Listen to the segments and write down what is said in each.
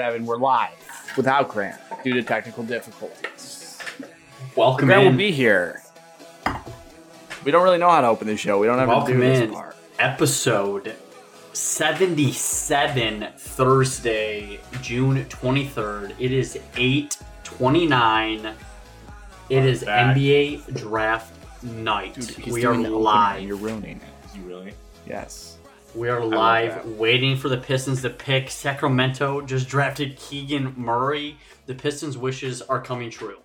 right, Evan, we're live without Grant due to technical difficulties. Welcome Grant in. Grant will be here. We don't really know how to open this show. We don't ever do this part. Episode 77, Thursday, June 23rd. It is 8:29. It is NBA draft night. Dude, we are live. You're ruining it. You really? Yes. We are live waiting for the Pistons to pick. Sacramento just drafted Keegan Murray. The Pistons' wishes are coming true.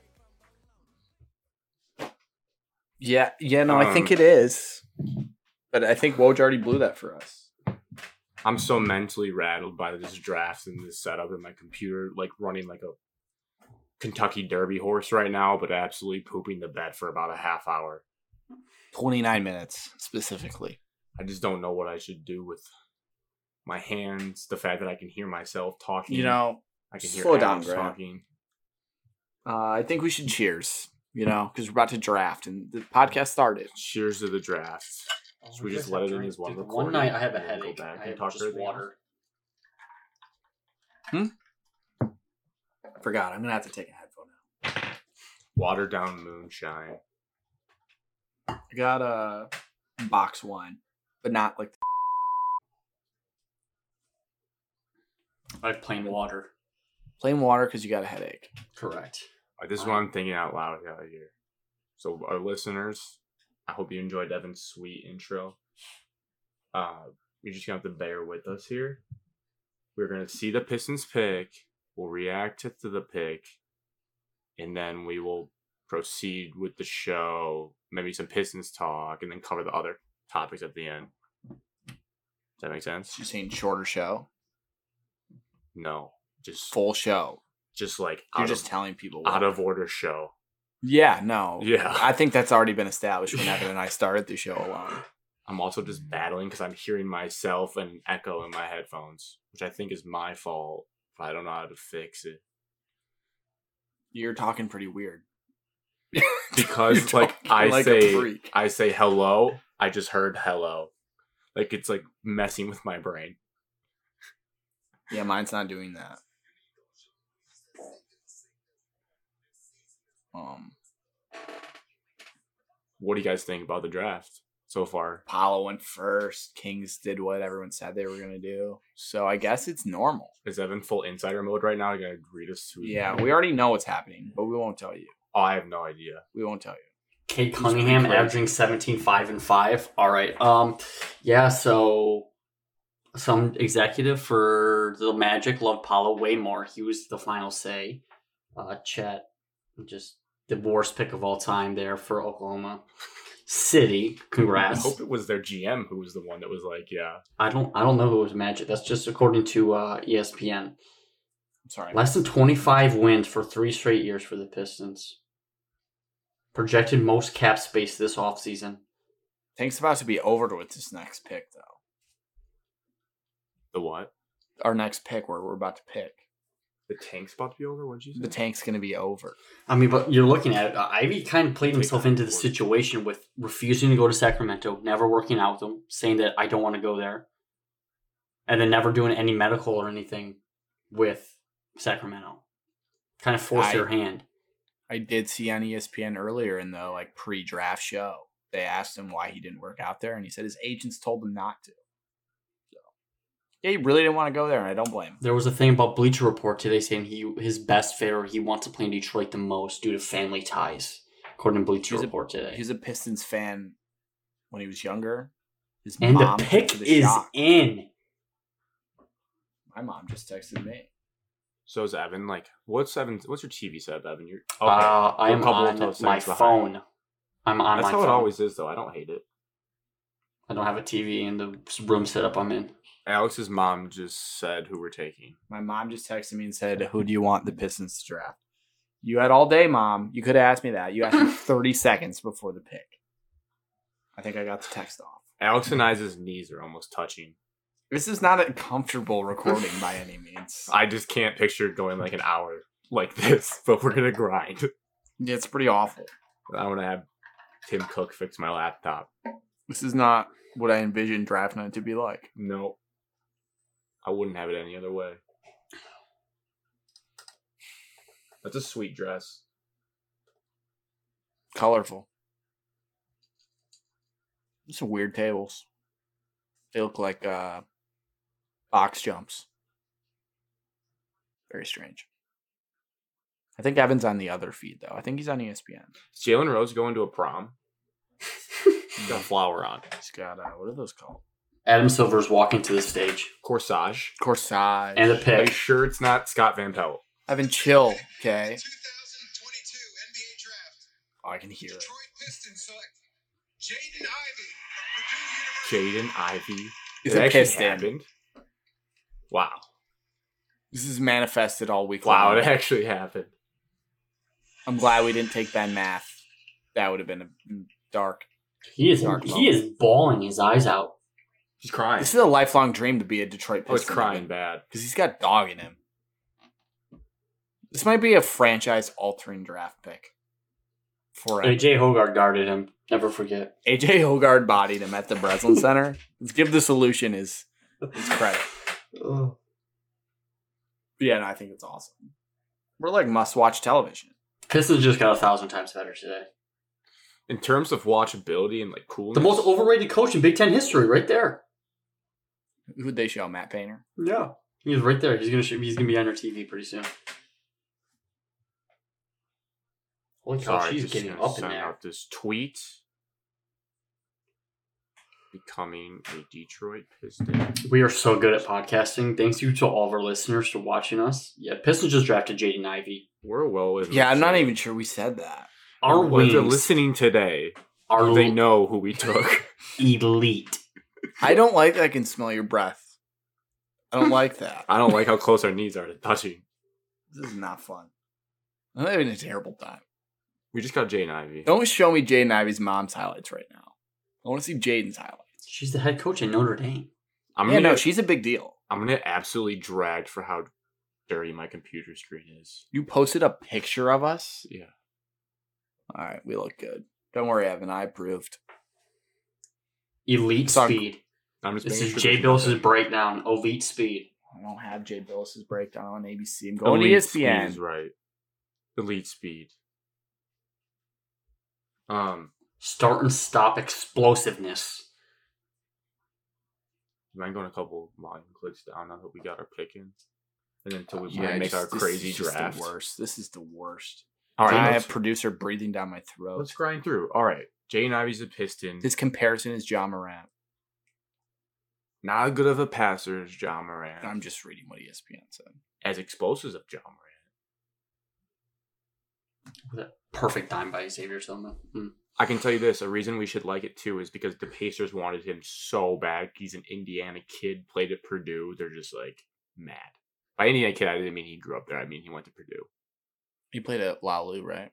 Yeah, no, I think it is. But I think Woj already blew that for us. I'm so mentally rattled by this draft and this setup in my computer, like running like a Kentucky Derby horse right now, but absolutely pooping the bed for about a half hour. 29 minutes, specifically. I just don't know what I should do with my hands, the fact that I can hear myself talking. You know, I can hear Adam's talking. I think we should cheers, you know, because we're about to draft, and the podcast started. Cheers to the draft. Should we just let it in as one recording? One night I have a headache. I have just water. I forgot. I'm going to have to take a headphone out. Water down moonshine. I got a box wine, but not like... I have plain water. Plain water because you got a headache. Correct. Right, this is what I'm thinking out loud out here. So our listeners... I hope you enjoyed Evan's sweet intro. You're just going to have to bear with us here. We're going to see the Pistons pick. We'll react to the pick. And then we will proceed with the show. Maybe some Pistons talk. And then cover the other topics at the end. Does that make sense? You're saying shorter show? No. Just full show. Just like... You're just telling people. Out of order show. Yeah, no. Yeah. I think that's already been established when Evan and I started the show alone. I'm also just battling because I'm hearing myself and an echo in my headphones, which I think is my fault. If I don't know how to fix it. You're talking pretty weird. Because like I say hello, I just heard hello. Like it's like messing with my brain. Yeah, mine's not doing that. What do you guys think about the draft so far? Apollo went first. Kings did what everyone said they were going to do. So I guess it's normal. Is Evan full insider mode right now? You're going to read us to we already know what's happening, but we won't tell you. Oh, I have no idea. We won't tell you. Kate Cunningham averaging 17, 5, and 5. All right. So some executive for the Magic loved Apollo way more. He was the final say. Chet just... the worst pick of all time there for Oklahoma City. Congrats. I hope it was their GM who was the one that was like, yeah. I don't know who was Magic. That's just according to ESPN. I'm sorry. Less than 25 wins for 3 straight years for the Pistons. Projected most cap space this offseason. Things about to be over with this next pick, though. The what? Our next pick where we're about to pick. The tank's about to be over? What'd you say? The tank's going to be over. I mean, but you're looking at it. Ivey kind of played himself into the situation with refusing to go to Sacramento, never working out with them, saying that I don't want to go there, and then never doing any medical or anything with Sacramento. Kind of forced their hand. I did see on ESPN earlier in the like pre-draft show, they asked him why he didn't work out there, and he said his agents told him not to. Yeah, he really didn't want to go there, and I don't blame him. There was a thing about Bleacher Report today saying his best favorite, he wants to play in Detroit the most due to family ties, according to Bleacher Report today. He was a Pistons fan when he was younger. And the pick is in. My mom just texted me. So is Evan. Like, what's your TV set, Evan? You're, okay. I'm on my phone. That's how it always is, though. I don't hate it. I don't have a TV in the room setup I'm in. Alex's mom just said who we're taking. My mom just texted me and said, who do you want the Pistons to draft? You had all day, Mom. You could have asked me that. You asked me 30 seconds before the pick. I think I got the text off. Alex and I's knees are almost touching. This is not a comfortable recording by any means. I just can't picture going like an hour like this, but we're going to grind. Yeah, it's pretty awful. I want to have Tim Cook fix my laptop. This is not what I envisioned draft night to be like. Nope. I wouldn't have it any other way. That's a sweet dress. Colorful. Some weird tables. They look like box jumps. Very strange. I think Evan's on the other feed, though. I think he's on ESPN. Is Jalen Rose going to a prom? He's got a flower on. He's got, what are those called? Adam Silver's walking to the stage. Corsage. Corsage. And a pic. Are you sure it's not Scott Van Pelt? Evan, chill, okay? 2022 NBA draft. Oh, I can hear it. Detroit Pistons select Jaden Ivey from Purdue University. Jaden Ivey. Is it actually happened? Wow. This is manifested all week long. Wow, it actually happened. I'm glad we didn't take Ben Math. That would have been a dark. He is bawling his eyes out. He's crying. This is a lifelong dream to be a Detroit Piston. Oh, he's crying bad. Because he's got dog in him. This might be a franchise-altering draft pick. A.J. Hogard guarded him. Never forget. A.J. Hogard bodied him at the Breslin Center. Let's give the solution his credit. Ugh. Yeah, no, I think it's awesome. We're like must-watch television. Pistons just got 1,000 times better today. In terms of watchability and like coolness. The most overrated coach in Big Ten history right there. Who'd they show? Matt Painter? Yeah. He was right there. He's gonna be on your TV pretty soon. Holy cow, she's getting up in there. Out this tweet. Becoming a Detroit Piston. We are so good at podcasting. Thanks you to all of our listeners for watching us. Yeah, Pistons just drafted Jaden Ivey. We're well in. Yeah, I'm not even sure we said that. Our wings. They're listening today. They know who we took. Elite. I don't like that I can smell your breath. I don't like that. I don't like how close our knees are to touching. This is not fun. I'm having a terrible time. We just got Jaden Ivey. Don't show me Jaden Ivey's mom's highlights right now. I want to see Jaden's highlights. She's the head coach in Notre Dame. She's a big deal. I'm going to get absolutely dragged for how dirty my computer screen is. You posted a picture of us? Yeah. All right, we look good. Don't worry, Evan. I approved. Elite speed. This is Jay Billis's breakdown. Elite speed. I don't have Jay Billis's breakdown on ABC. I'm going to ESPN. Elite speed is right. Elite speed. Start and stop explosiveness. I'm going a couple volume clicks down. I hope we got our pick in. And then until we make our crazy draft. This is the worst. All right, I have producer breathing down my throat. Let's grind through. All right. Jaden Ivey's a Piston. His comparison is John Morant. Not as good of a passer as John Morant. I'm just reading what ESPN said. As explosive as John Morant. Perfect dime by Xavier Tillman. I can tell you this. A reason we should like it, too, is because the Pacers wanted him so bad. He's an Indiana kid, played at Purdue. They're just, mad. By Indiana kid, I didn't mean he grew up there. I mean he went to Purdue. He played at La Lou, right?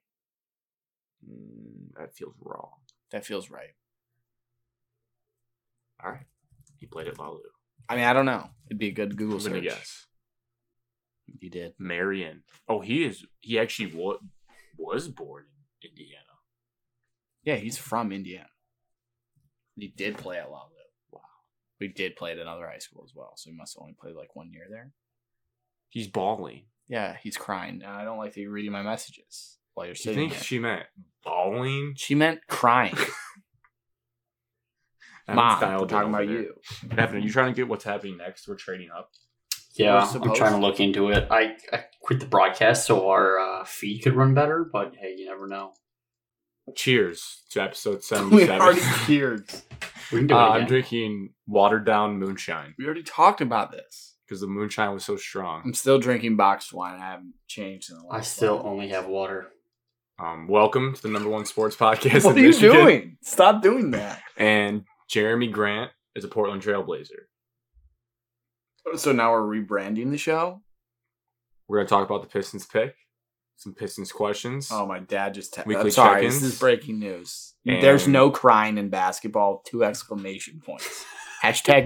That feels wrong. That feels right. All right. He played at La Lou. I mean, I don't know. It'd be a good Google search. Yes. He did. Marion. Oh, he is. He actually was born in Indiana. Yeah, he's from Indiana. He did play at La Lou. Wow. He did play at another high school as well, so he must have only played 1 year there. He's bawling. Yeah, he's crying. I don't like that you're reading my messages while you're sitting. You think she meant bawling? She meant crying. Mom, I'm talking about you. Evan, are you trying to get what's happening next? We're trading up. Yeah, I'm trying to look into it. I quit the broadcast so our feed could run better, but hey, you never know. Cheers to episode 77. We already cheers. We can do it again. I'm drinking watered down moonshine. We already talked about this. Because the moonshine was so strong. I'm still drinking boxed wine. I haven't changed in a while. I still only have water. Welcome to the #1 sports podcast. What are you doing? Stop doing that. And Jeremy Grant is a Portland Trail Blazer. So now we're rebranding the show? We're going to talk about the Pistons pick. Some Pistons questions. Oh, my dad just texted me. I'm sorry, this is breaking news. And there's no crying in basketball. 2 exclamation points.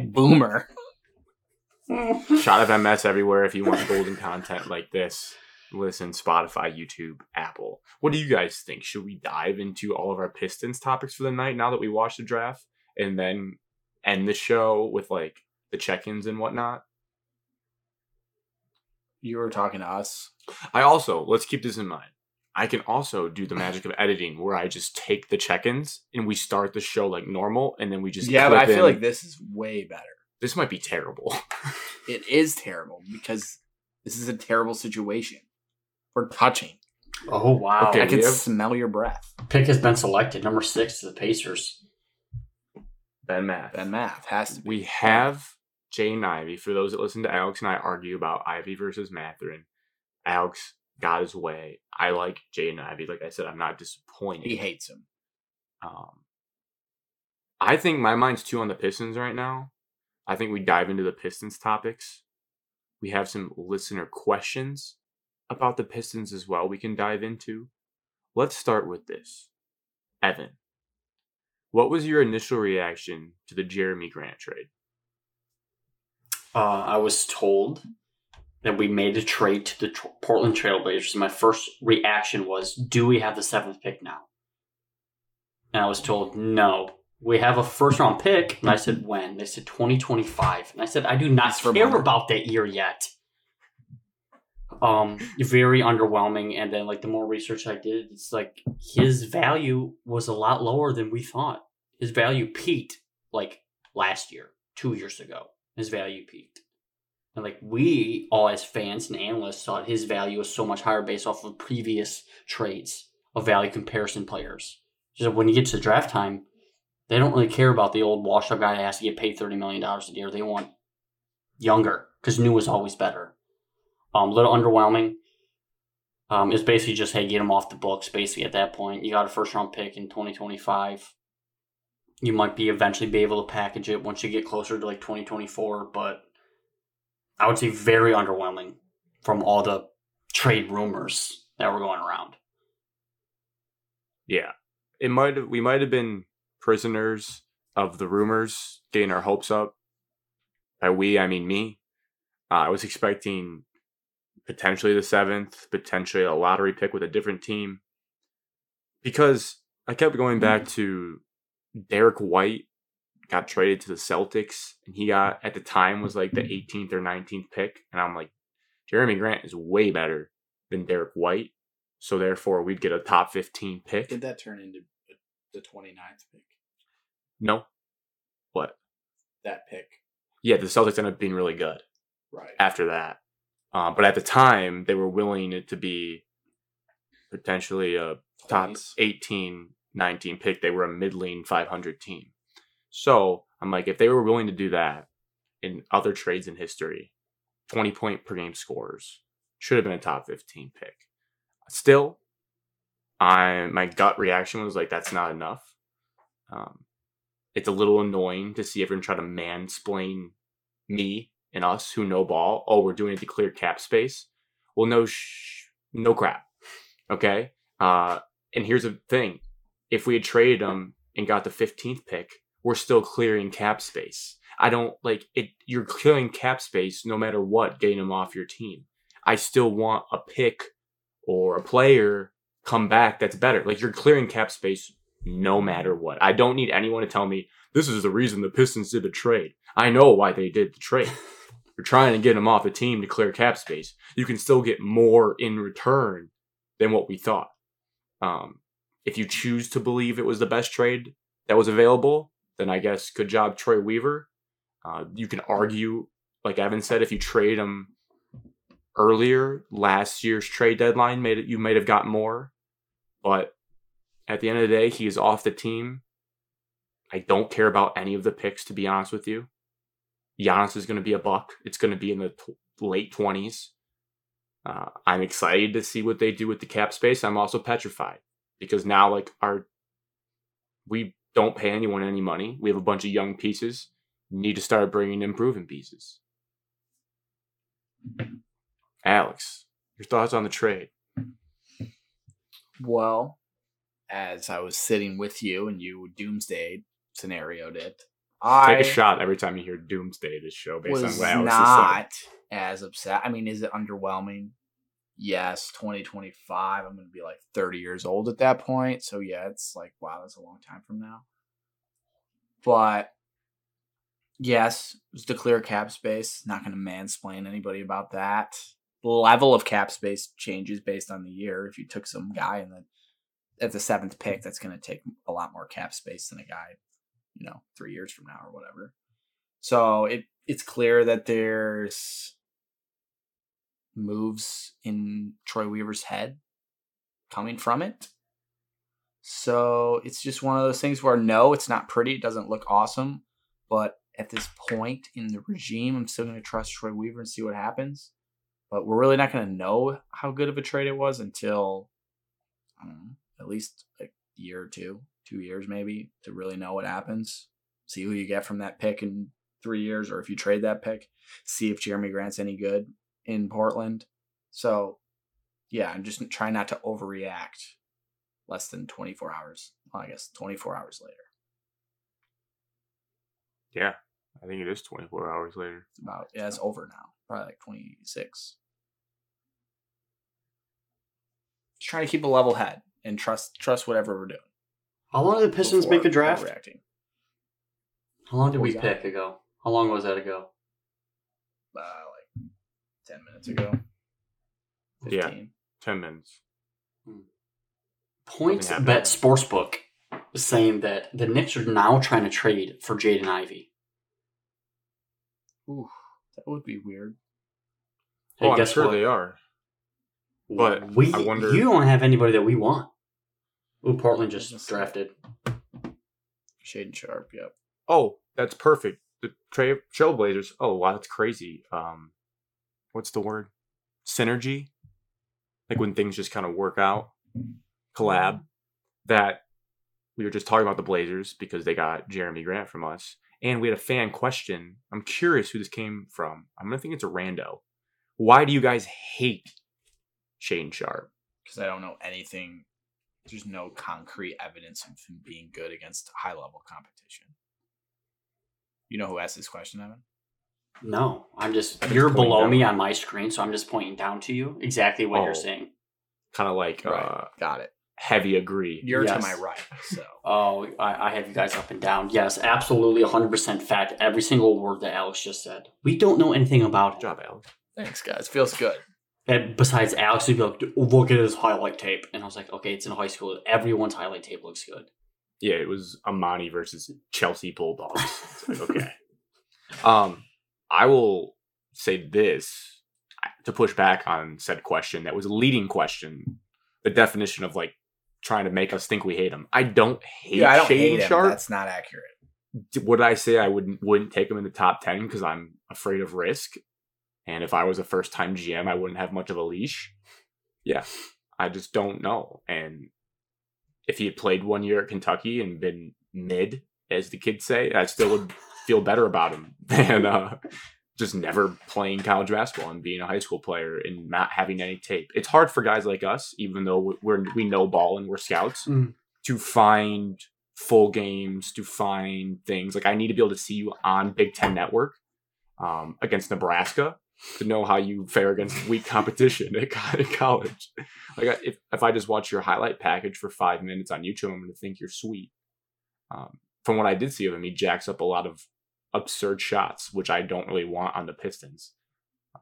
#boomer. Shot of MS everywhere if you want golden content like this. Listen, Spotify, YouTube, Apple. What do you guys think? Should we dive into all of our Pistons topics for the night now that we watched the draft? And then end the show with the check-ins and whatnot? you were talking to us. I also, let's keep this in mind. I can also do the magic of editing where I just take the check-ins and we start the show like normal and then we just clip but I feel like this is way better. This might be terrible. It is terrible because this is a terrible situation. We're touching. Oh, wow. Okay, I can smell your breath. Pick has been selected. Number 6 to the Pacers. Ben Math. Ben Math has to be. We have Jaden Ivey. For those that listen to Alex and I argue about Ivey versus Mathurin, Alex got his way. I like Jaden Ivey. Like I said, I'm not disappointed. He hates him. I think my mind's too on the Pistons right now. I think we dive into the Pistons topics. We have some listener questions about the Pistons as well we can dive into. Let's start with this. Evan, what was your initial reaction to the Jeremy Grant trade? I was told that we made a trade to the Portland Trail Blazers. My first reaction was, do we have the 7th pick now? And I was told, no. We have a first-round pick. And I said, when? They said 2025. And I said, I do not care about that year yet. Very underwhelming. And then, the more research I did, it's like his value was a lot lower than we thought. His value peaked, last year, 2 years ago. His value peaked. And, we all as fans and analysts thought his value was so much higher based off of previous trades of value comparison players. So when you get to draft time, they don't really care about the old washed-up guy that has to get paid $30 million a year. They want younger, because new is always better. A little underwhelming. It's basically just, hey, get him off the books, basically, at that point. You got a first-round pick in 2025. You might eventually be able to package it once you get closer to, 2024, but I would say very underwhelming from all the trade rumors that were going around. Yeah. We might have been prisoners of the rumors, getting our hopes up. By we, I mean me. I was expecting potentially the 7th, potentially a lottery pick with a different team. Because I kept going back to Derek White got traded to the Celtics, and he got, at the time, was the 18th or 19th pick. And I'm like, Jeremy Grant is way better than Derek White. So therefore, we'd get a top 15 pick. Did that turn into the 29th pick? No. What? That pick. Yeah, the Celtics ended up being really good. Right. After that. But at the time, they were willing it to be potentially a top 18, 19 pick. They were a middling 500 team. So I'm like, if they were willing to do that in other trades in history, 20-point per game scorers, should have been a top 15 pick. Still, my gut reaction was that's not enough. It's a little annoying to see everyone try to mansplain me and us who know ball. Oh, we're doing it to clear cap space. Well, no crap. Okay. And here's the thing. If we had traded them and got the 15th pick, we're still clearing cap space. I don't it. You're clearing cap space no matter what, getting them off your team. I still want a pick or a player come back that's better. You're clearing cap space no matter what. I don't need anyone to tell me this is the reason the Pistons did the trade. I know why they did the trade. You're trying to get them off the team to clear cap space. You can still get more in return than what we thought. If you choose to believe it was the best trade that was available, then I guess good job, Troy Weaver. You can argue, like Evan said, if you trade him earlier, last year's trade deadline, you might have got more. But at the end of the day, he is off the team. I don't care about any of the picks, to be honest with you. Giannis is going to be a buck. It's going to be in the late 20s. I'm excited to see what they do with the cap space. I'm also petrified because now we don't pay anyone any money. We have a bunch of young pieces. We need to start bringing improving pieces. Alex, your thoughts on the trade? Well, as I was sitting with you and you doomsday scenarioed it, I take a shot every time you hear doomsday this show based on what Alex is saying. As upset. I mean, is it underwhelming? Yes, 2025, I'm going to be 30 years old at that point. So yeah, it's wow, that's a long time from now. But yes, it was to clear cap space. Not going to mansplain anybody about that. level of cap space changes based on the year. If you took some guy and then at the 7th pick, that's going to take a lot more cap space than a guy, 3 years from now or whatever. So it's clear that there's moves in Troy Weaver's head coming from it. So it's just one of those things where, no, it's not pretty. It doesn't look awesome. But at this point in the regime, I'm still going to trust Troy Weaver and see what happens. But we're really not going to know how good of a trade it was until, I don't know, at least a year or two, 2 years maybe, to really know what happens. See who you get from that pick in 3 years, or if you trade that pick, see if Jeremy Grant's any good in Portland. So, yeah, I'm just trying not to overreact less than 24 hours. Well, I guess 24 hours later. Yeah, I think it is 24 hours later. It's about, yeah, it's over now. Probably like 26. Just trying to keep a level head and trust whatever we're doing. How long did the Pistons make a draft? How long did we pick ago? How long was that ago? Like 10 minutes ago. 15. Yeah, 10 minutes. PointsBet Sportsbook is saying that the Knicks are now trying to trade for Jaden Ivey. Ooh, that would be weird. Hey, I'm sure what? They are. But I wonder... You don't have anybody that we want. Ooh, Portland just drafted. Shaedon Sharpe, yep. Oh, that's perfect. The Trailblazers. Oh, wow, that's crazy. What's the word? Synergy? Like when things just kind of work out. Collab. That we were just talking about the Blazers because they got Jeremy Grant from us. And we had a fan question. I'm curious who this came from. I'm going to think it's a rando. Why do you guys hate Shaedon Sharpe? Because I don't know anything. There's no concrete evidence of him being good against high-level competition. You know who asked this question, Evan? No, I'm just... You're below me on my screen, so I'm just pointing down to you exactly what you're saying. Kind of like... Right. Got it. Heavy agree. You're to my right, so... Oh, I have you guys up and down. Yes, absolutely, 100% fact. Every single word that Alex just said. We don't know anything about it. Good job, Alex. Thanks, guys. Feels good. And besides, Alex would be like, look at his highlight tape. And I was like, okay, it's in high school. Everyone's highlight tape looks good. Yeah, it was Amani versus Chelsea Bulldogs. It's like, okay. I will say this to push back on said question. That was a leading question. The definition of like trying to make us think we hate him. I don't hate Shaedon Sharpe. That's not accurate. Would I say I wouldn't take him in the top 10 because I'm afraid of risk? And if I was a first-time GM, I wouldn't have much of a leash. Yeah, I just don't know. And if he had played 1 year at Kentucky and been mid, as the kids say, I still would feel better about him than just never playing college basketball and being a high school player and not having any tape. It's hard for guys like us, even though we know ball and we're scouts, to find full games, to find things. Like, I need to be able to see you on Big Ten Network against Nebraska. To know how you fare against weak competition at college. Like, if I just watch your highlight package for 5 minutes on YouTube, I'm going to think you're sweet. From what I did see of him, he jacks up a lot of absurd shots, which I don't really want on the Pistons.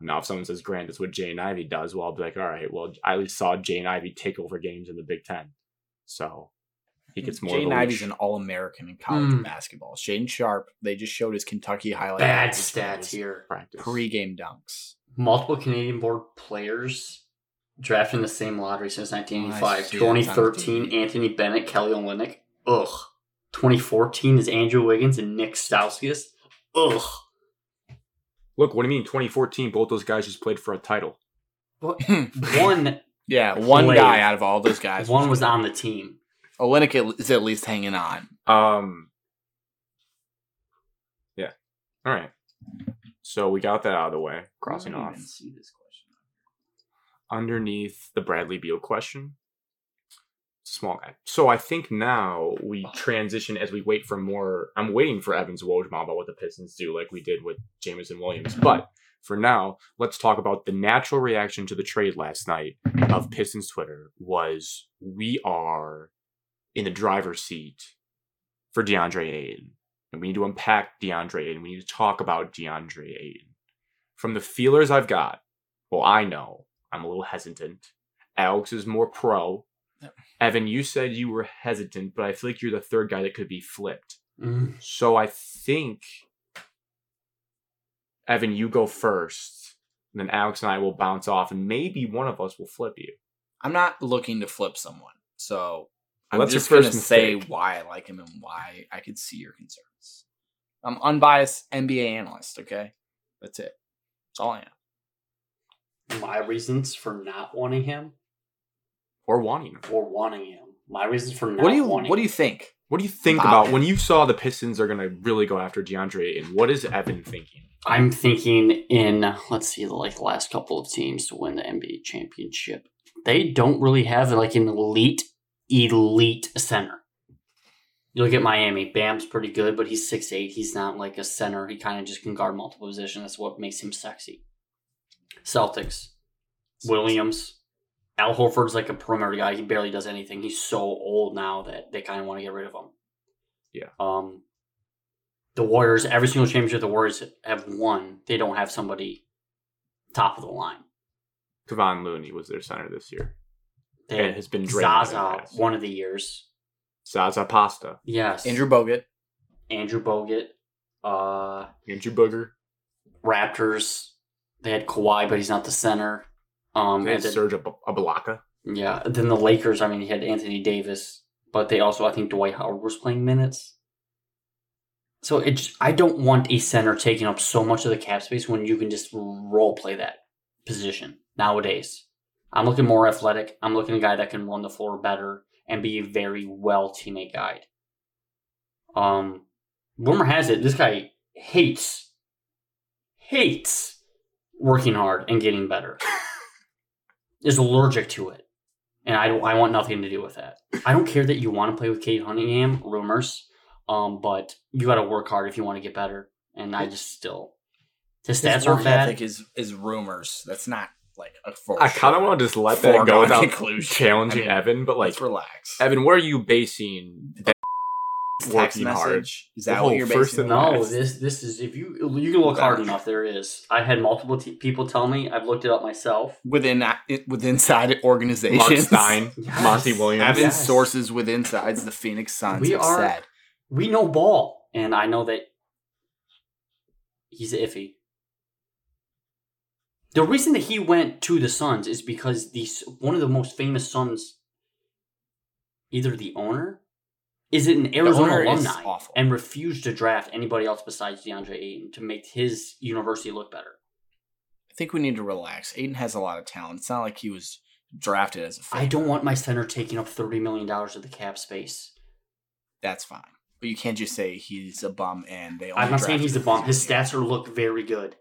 Now, if someone says, Grant, that's what Jaden Ivey does, well, I'll be like, all right, well, I at least saw Jaden Ivey take over games in the Big Ten. So he gets more. Jaden Ivey's an All-American in college basketball. Shaedon Sharpe, they just showed his Kentucky highlight. Bad stats here. Practice. Pre-game dunks. Multiple Canadian board players drafted in the same lottery since 1985. 2013, Anthony Bennett, Kelly Olynyk. Ugh. 2014 is Andrew Wiggins and Nick Stauskas. Ugh. Look, what do you mean 2014? Both those guys just played for a title. One. Yeah, one played. Guy out of all those guys. One was on the team. Olynyk is at least hanging on. Yeah. All right. So we got that out of the way. Crossing off. I didn't see this question. Underneath the Bradley Beal question. It's a small guy. So I think now we transition as we wait for more. I'm waiting for Evan's Woj mob about what the Pistons do like we did with Jameson Williams. But for now, let's talk about the natural reaction to the trade last night of Pistons Twitter was we are... in the driver's seat for DeAndre Ayton. And we need to unpack DeAndre Ayton. We need to talk about DeAndre Ayton. From the feelers I've got, Well, I know. I'm a little hesitant. Alex is more pro. Yep. Evan, you said you were hesitant, but I feel like you're the third guy that could be flipped. Mm-hmm. So I think, Evan, you go first. And then Alex and I will bounce off, and maybe one of us will flip you. I'm not looking to flip someone. So I'm just going to say why I like him and why I could see your concerns. I'm unbiased NBA analyst, okay? That's it. That's all I am. My reasons for not wanting him? Or wanting him. Or wanting him. My reasons for not wanting him. What do you think? What do you think about when you saw the Pistons are going to really go after DeAndre Ayton? What is Evan thinking? I'm thinking in, let's see, like the last couple of teams to win the NBA championship. They don't really have like an elite center. You look at Miami. Bam's pretty good, but he's 6'8". He's not like a center. He kind of just can guard multiple positions. That's what makes him sexy. Celtics. Williams. Al Horford's like a perimeter guy. He barely does anything. He's so old now that they kind of want to get rid of him. Yeah. The Warriors, every single championship the Warriors have won, they don't have somebody top of the line. Kevon Looney was their center this year. And has been Zaza one of the years. Zaza Pasta. Yes. Andrew Bogut. Andrew Booger. Raptors. They had Kawhi, but he's not the center. They had Serge Ibaka. Yeah. Then the Lakers, I mean, he had Anthony Davis, but they also, I think Dwight Howard was playing minutes. So I don't want a center taking up so much of the cap space when you can just role play that position nowadays. I'm looking more athletic. I'm looking a guy that can run the floor better and be a very well teammate guy. Rumor has it, this guy hates working hard and getting better. Is allergic to it. And I want nothing to do with that. I don't care that you want to play with Kate Cunningham, rumors, but you got to work hard if you want to get better. And I just still... His stats aren't bad. Ethic is rumors. That's not... Like I kind of want to just let that go without challenging Evan, but like, relax. Evan, where are you basing that working hard? Is that what you're basing? No, this is if you can look hard enough. There is. I had multiple people tell me. I've looked it up myself within inside organizations. Mark Stein, yes. Monty Williams, Evan's sources with insides. The Phoenix Suns. We know ball, and I know that he's iffy. The reason that he went to the Suns is because one of the most famous Suns, either the owner, is an Arizona alumni and refused to draft anybody else besides DeAndre Ayton to make his university look better. I think we need to relax. Ayton has a lot of talent. It's not like he was drafted as a fan. I don't want my center taking up $30 million of the cap space. That's fine. But you can't just say he's a bum and they only I'm not saying he's a bum. His stats look very good.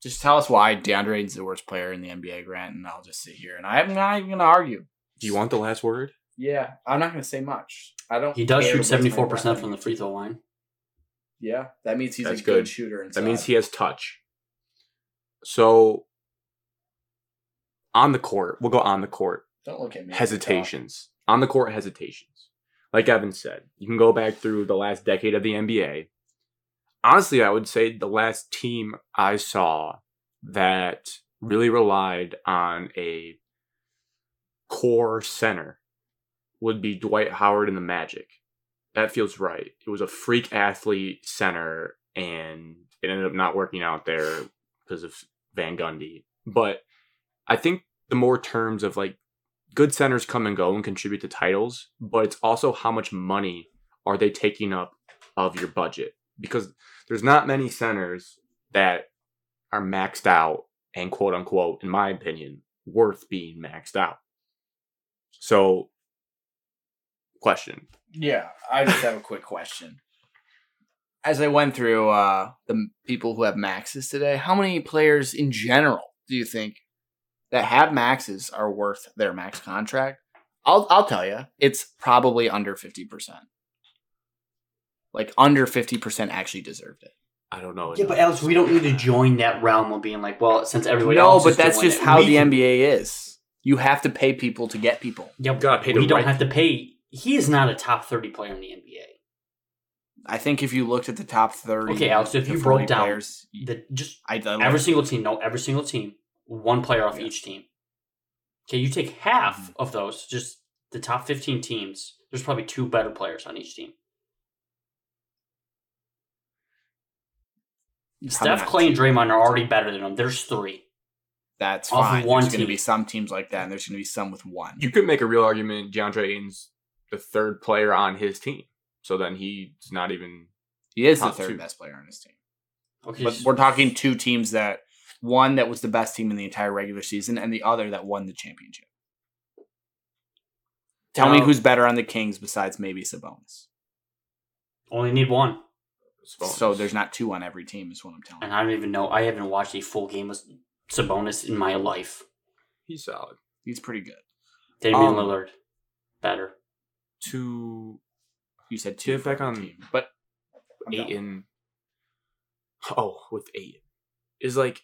Just tell us why DeAndre is the worst player in the NBA, Grant, and I'll just sit here. And I'm not even going to argue. Do you want the last word? Yeah, I'm not going to say much. I don't. He does shoot 74% from the free throw line. Yeah, that means he's a good shooter. Inside. That means he has touch. So, on the court, we'll go on the court. Don't look at me. Hesitations. On the court, hesitations. Like Evan said, you can go back through the last decade of the NBA. Honestly, I would say the last team I saw that really relied on a core center would be Dwight Howard and the Magic. That feels right. It was a freak athlete center, and it ended up not working out there because of Van Gundy. But I think the more terms of like good centers come and go and contribute to titles, but it's also how much money are they taking up of your budget. Because there's not many centers that are maxed out and, quote unquote, in my opinion, worth being maxed out. So, question. Yeah, I just have a quick question. As I went through the people who have maxes today, how many players in general do you think that have maxes are worth their max contract? I'll tell you, it's probably under 50%. Like, under 50% actually deserved it. I don't know. Yeah, but Alex, we don't need to join that realm of being like, well, since everybody else is doing it. No, but that's just how the NBA is. You have to pay people to get people. Yeah, we don't have to pay. He is not a top 30 player in the NBA. I think if you looked at the top 30. Okay, Alex, if you broke down every single team, one player off each team. Okay, you take half of those, just the top 15 teams, there's probably two better players on each team. Steph, Clay, and Draymond are already better than them. There's three. That's fine. There's going to be some teams like that, and there's going to be some with one. You could make a real argument DeAndre Ayton's the third player on his team. So then he's not even... He is the third best player on his team. Okay, but we're talking two teams that... One that was the best team in the entire regular season, and the other that won the championship. Tell me who's better on the Kings besides maybe Sabonis. Only need one. Sabonis. So there's not two on every team is what I'm telling you. And I don't even know. I haven't watched a full game of Sabonis in my life. He's solid. He's pretty good. Damian Lillard. Better. Two. You said two. Get back on team. But Ayton. Oh, with Ayton. Is like.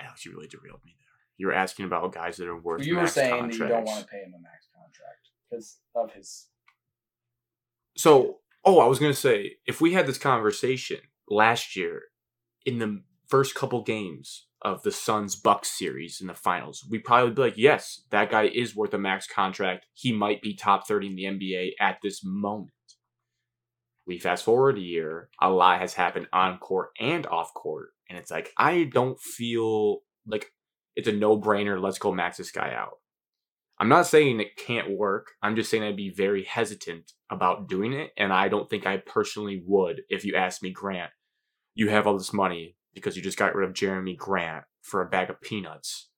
Alex, you really derailed me there. You were asking about guys that are worth max contracts. You were saying contracts. That you don't want to pay him a max contract because of his... So, I was going to say, if we had this conversation last year in the first couple games of the Suns-Bucks series in the finals, we'd probably be like, yes, that guy is worth a max contract. He might be top 30 in the NBA at this moment. We fast forward a year, a lot has happened on court and off court. And it's like, I don't feel like it's a no-brainer. Let's go max this guy out. I'm not saying it can't work. I'm just saying I'd be very hesitant about doing it. And I don't think I personally would if you asked me, Grant, you have all this money because you just got rid of Jeremy Grant for a bag of peanuts.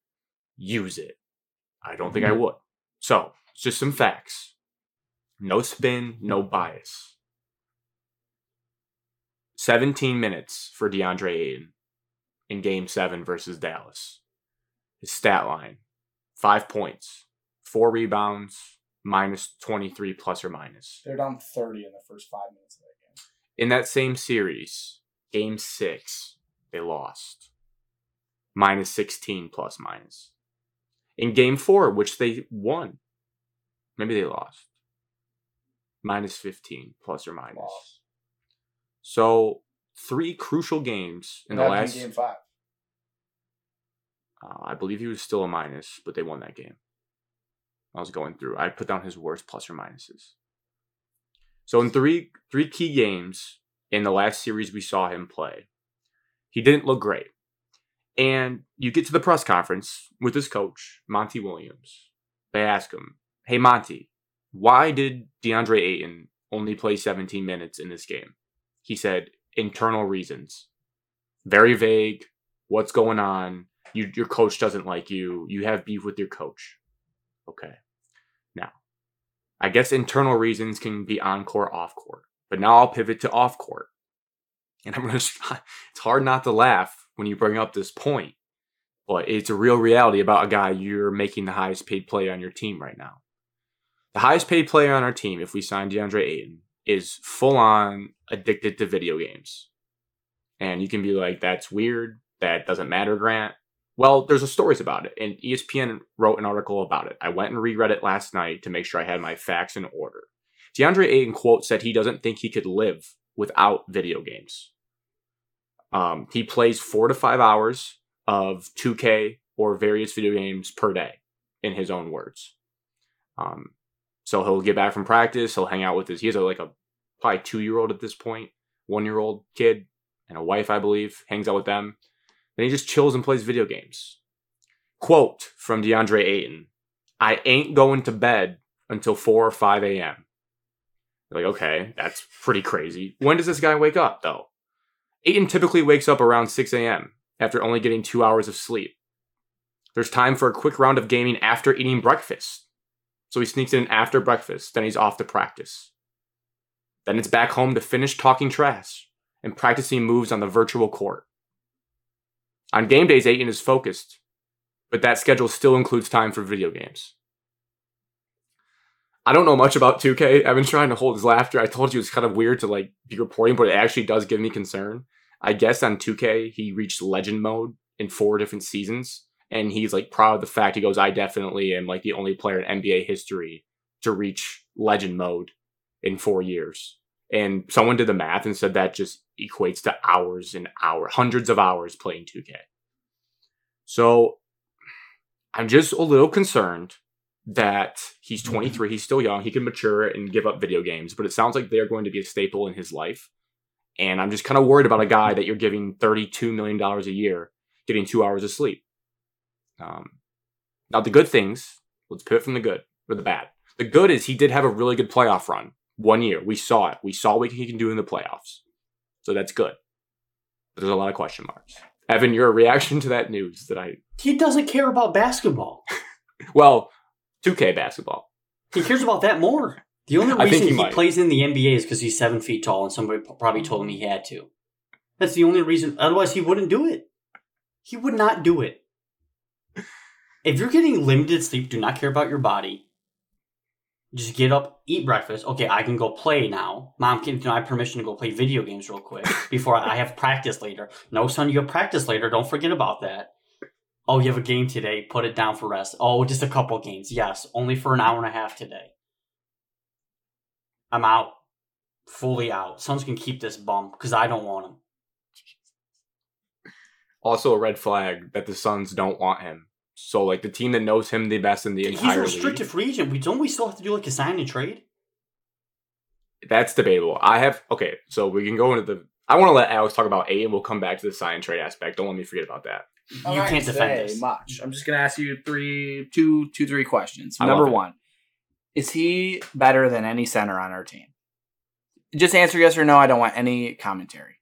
Use it. I don't think I would. So it's just some facts. No spin, no bias. 17 minutes for DeAndre Ayton in Game 7 versus Dallas. His stat line, 5 points, 4 rebounds, minus 23 plus or minus. They're down 30 in the first 5 minutes of that game. In that same series, Game 6, they lost. Minus 16 plus minus. In Game 4, which they won, maybe they lost. Minus 15 plus or minus. Lost. So, 3 crucial games in the last... Game 5. I believe he was still a minus, but they won that game. I was going through. I put down his worst plus or minuses. So, in three key games in the last series we saw him play, he didn't look great. And you get to the press conference with his coach, Monty Williams. They ask him, hey, Monty, why did DeAndre Ayton only play 17 minutes in this game? He said, internal reasons. Very vague. What's going on? Your coach doesn't like you. You have beef with your coach. Okay. Now, I guess internal reasons can be on-court, off-court. But now I'll pivot to off-court. And I'm going to it's hard not to laugh when you bring up this point. But it's a real reality about a guy you're making the highest paid player on your team right now. The highest paid player on our team, if we sign DeAndre Ayton, is full-on addicted to video games. And you can be like, that's weird. That doesn't matter, Grant. Well, there's a stories about it. And ESPN wrote an article about it. I went and reread it last night to make sure I had my facts in order. DeAndre Ayton, quote, said he doesn't think he could live without video games. He plays 4 to 5 hours of 2K or various video games per day, in his own words. So he'll get back from practice. He'll hang out with his... He has a probably 2-year-old at this point. 1-year-old kid and a wife, I believe. Hangs out with them. Then he just chills and plays video games. Quote from DeAndre Ayton. I ain't going to bed until 4 or 5 a.m. You're like, okay, that's pretty crazy. When does this guy wake up, though? Ayton typically wakes up around 6 a.m. after only getting 2 hours of sleep. There's time for a quick round of gaming after eating breakfast. So he sneaks in after breakfast. Then he's off to practice. Then it's back home to finish talking trash and practicing moves on the virtual court. On game days, Ayton is focused, but that schedule still includes time for video games. I don't know much about 2K. I've been trying to hold his laughter. I told you it's kind of weird to be reporting, but it actually does give me concern. I guess on 2K, he reached legend mode in 4 different seasons. And he's proud of the fact. He goes, I definitely am the only player in NBA history to reach legend mode in 4 years. And someone did the math and said that just equates to hours and hours, hundreds of hours playing 2K. So I'm just a little concerned that he's 23. He's still young. He can mature and give up video games, but it sounds like they're going to be a staple in his life. And I'm just kind of worried about a guy that you're giving $32 million a year, getting 2 hours of sleep. Now, the good things, let's pivot from the good or the bad. The good is he did have a really good playoff run 1 year. We saw it. We saw what he can do in the playoffs. So that's good. But there's a lot of question marks. Evan, your reaction to that news that He doesn't care about basketball. Well, 2K basketball. He cares about that more. The only reason he plays in the NBA is because he's 7 feet tall and somebody probably told him he had to. That's the only reason. Otherwise, he wouldn't do it. He would not do it. If you're getting limited sleep, do not care about your body. Just get up, eat breakfast. Okay, I can go play now. Mom, can I have permission to go play video games real quick before I have practice later? No, son, you have practice later. Don't forget about that. Oh, you have a game today. Put it down for rest. Oh, just a couple games. Yes, only for an hour and a half today. I'm out. Fully out. Sons can keep this bum because I don't want him. Also a red flag that the Suns don't want him. So, like, the team that knows him the best in the entire league. He's a restricted free agent. We still have to do, like, a sign and trade? That's debatable. Okay, so we can go into the... I want to let Alex talk about A, and we'll come back to the sign and trade aspect. Don't let me forget about that. You can't defend this much. I'm just going to ask you three questions. Number one, is he better than any center on our team? Just answer yes or no. I don't want any commentary.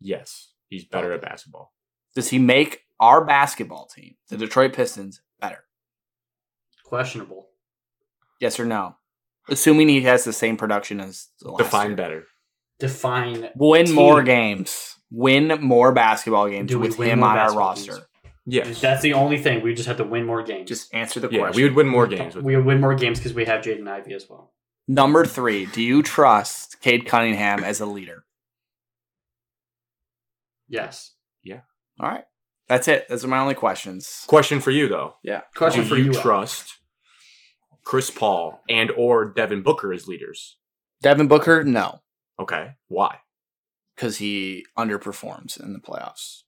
Yes, he's better at basketball. Does he make... our basketball team, the Detroit Pistons, better? Questionable. Yes or no? Assuming he has the same production as the last year. Better. Define. Win team. More games. Win more basketball games with him on our roster. Games? Yes. That's the only thing. We just have to win more games. Just answer the question. We would win more games. We would win more games because we have Jaden Ivey as well. Number three, do you trust Cade Cunningham as a leader? Yes. Yeah. All right. That's it. Those are my only questions. Question for you, though. Yeah. Question for you. Trust Chris Paul and or Devin Booker as leaders? Devin Booker, no. Okay. Why? Because he underperforms in the playoffs.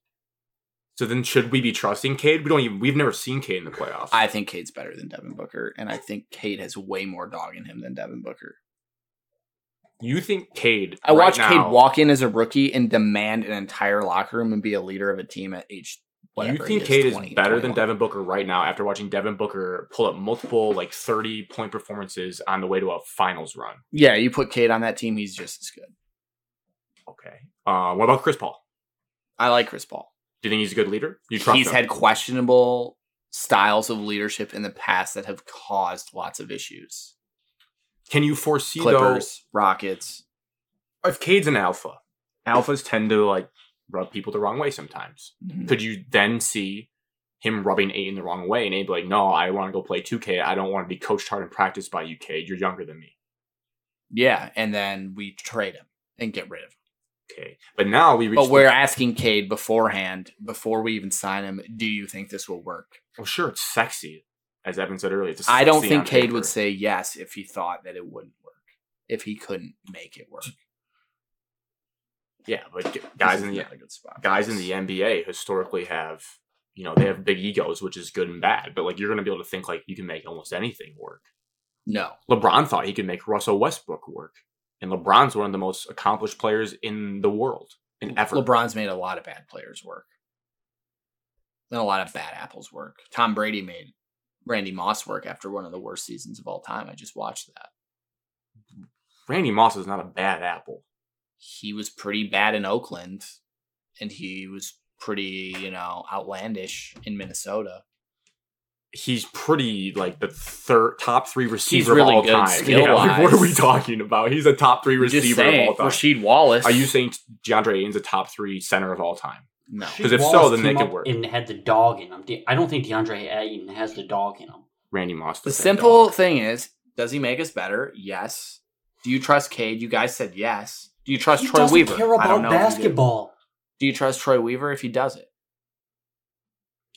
So then should we be trusting Cade? We've never seen Cade in the playoffs. I think Cade's better than Devin Booker, and I think Cade has way more dog in him than Devin Booker. You think Cade... I watched Cade walk in as a rookie and demand an entire locker room and be a leader of a team at age... You think Cade is better than Devin Booker right now after watching Devin Booker pull up multiple 30-point performances on the way to a finals run? Yeah, you put Cade on that team, he's just as good. Okay. What about Chris Paul? I like Chris Paul. Do you think he's a good leader? He's had questionable styles of leadership in the past that have caused lots of issues. Can you foresee, Clippers, though, Rockets? If Cade's an alpha, alphas tend to, rub people the wrong way sometimes. Mm-hmm. Could you then see him rubbing Aiden the wrong way and Aiden be like, no, I want to go play 2K. I don't want to be coached hard and practiced by you, Cade. You're younger than me. Yeah, and then we trade him and get rid of him. Okay, but now we're asking Cade beforehand, before we even sign him, do you think this will work? Well, sure, it's sexy, as Evan said earlier. I don't think Cade would say yes if he thought that it wouldn't work, if he couldn't make it work. Yeah, but guys in the NBA historically have, they have big egos, which is good and bad. But you're going to be able to think you can make almost anything work. No, LeBron thought he could make Russell Westbrook work, and LeBron's one of the most accomplished players in the world. And ever. LeBron's made a lot of bad players work, and a lot of bad apples work. Tom Brady made Randy Moss work after one of the worst seasons of all time. I just watched that. Randy Moss is not a bad apple. He was pretty bad in Oakland, and he was pretty, outlandish in Minnesota. He's pretty, the top three receiver really of all time. What are we talking about? He's a top three receiver of all time. Rasheed Wallace. Are you saying DeAndre Ayton's a top three center of all time? No. Because if so, then they could work. And had the dog in him. I don't think DeAndre Ayton has the dog in him. Randy Moss. The simple thing is, does he make us better? Yes. Do you trust Cade? You guys said yes. Do you trust Troy Weaver? Care about I don't know basketball. Do you trust Troy Weaver if he does it?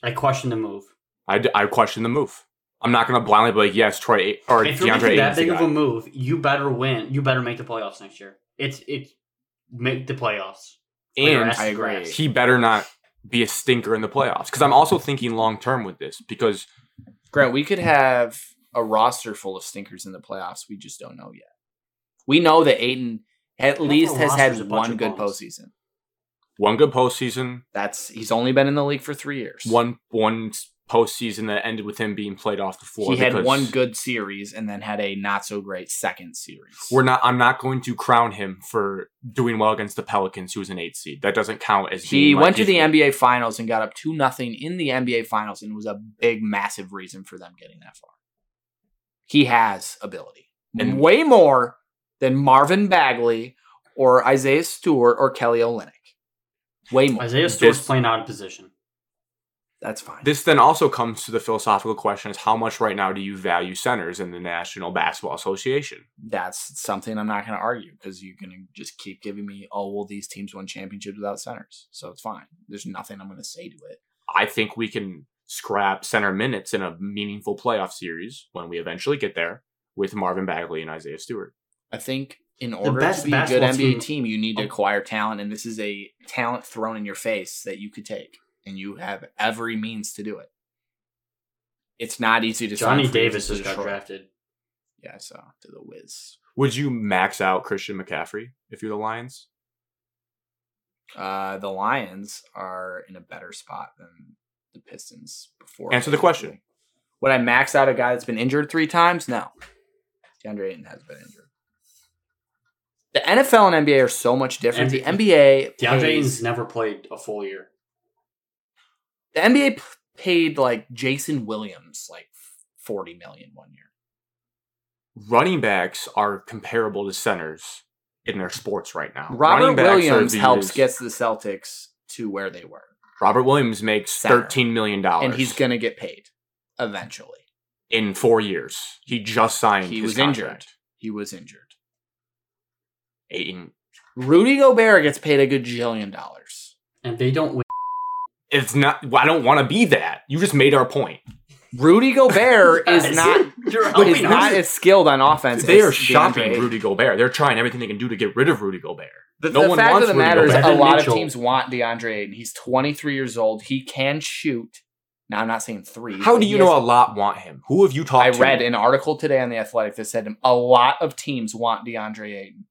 I question the move. I question the move. I'm not going to blindly be like, yes, Troy or if DeAndre. If you're making that big of a move, you better win. You better make the playoffs next year. It's make the playoffs. And I agree. He better not be a stinker in the playoffs. Because I'm also thinking long term with this. Because Grant, we could have a roster full of stinkers in the playoffs. We just don't know yet. We know that Ayton at least has had one good postseason. One good postseason. He's only been in the league for 3 years. One postseason that ended with him being played off the floor. He had one good series and then had a not so great second series. I'm not going to crown him for doing well against the Pelicans, who was an 8 seed. That doesn't count as being. He went to the NBA Finals and got up 2-0 in the NBA Finals and was a big, massive reason for them getting that far. He has ability. And way more than Marvin Bagley or Isaiah Stewart or Kelly Olynyk. Way more. Isaiah Stewart's playing out of position. That's fine. This then also comes to the philosophical question is how much right now do you value centers in the National Basketball Association? That's something I'm not going to argue because you're going to just keep giving me, these teams won championships without centers. So it's fine. There's nothing I'm going to say to it. I think we can scrap center minutes in a meaningful playoff series when we eventually get there with Marvin Bagley and Isaiah Stewart. I think in order to be a good NBA team, you need to acquire talent. And this is a talent thrown in your face that you could take. And you have every means to do it. It's not easy to. Johnny Davis just got drafted. Yeah, I saw to the Wiz. Would you max out Christian McCaffrey if you're the Lions? The Lions are in a better spot than the Pistons before. Answer the question. Would I max out a guy that's been injured 3 times? No. DeAndre Ayton has been injured. The NFL and NBA are so much different. The NBA. DeAndre Ayton's never played a full year. The NBA paid Jason Williams $40 million 1 year. Running backs are comparable to centers in their sports right now. Robert Williams gets the Celtics to where they were. Robert Williams makes $13 million. And he's going to get paid eventually. In 4 years. He just signed his contract. He was injured. Ayton. Rudy Gobert gets paid a gajillion dollars. And they don't win. It's not. I don't want to be that. You just made our point. Rudy Gobert is not as skilled on offense. They are shopping Rudy Gobert. They're trying everything they can do to get rid of Rudy Gobert. The fact of the matter is, a lot of teams want DeAndre Ayton. He's 23 years old. He can shoot. Now, I'm not saying three. How do you know a lot want him? Who have you talked to? I read an article today on The Athletic that said a lot of teams want DeAndre Ayton.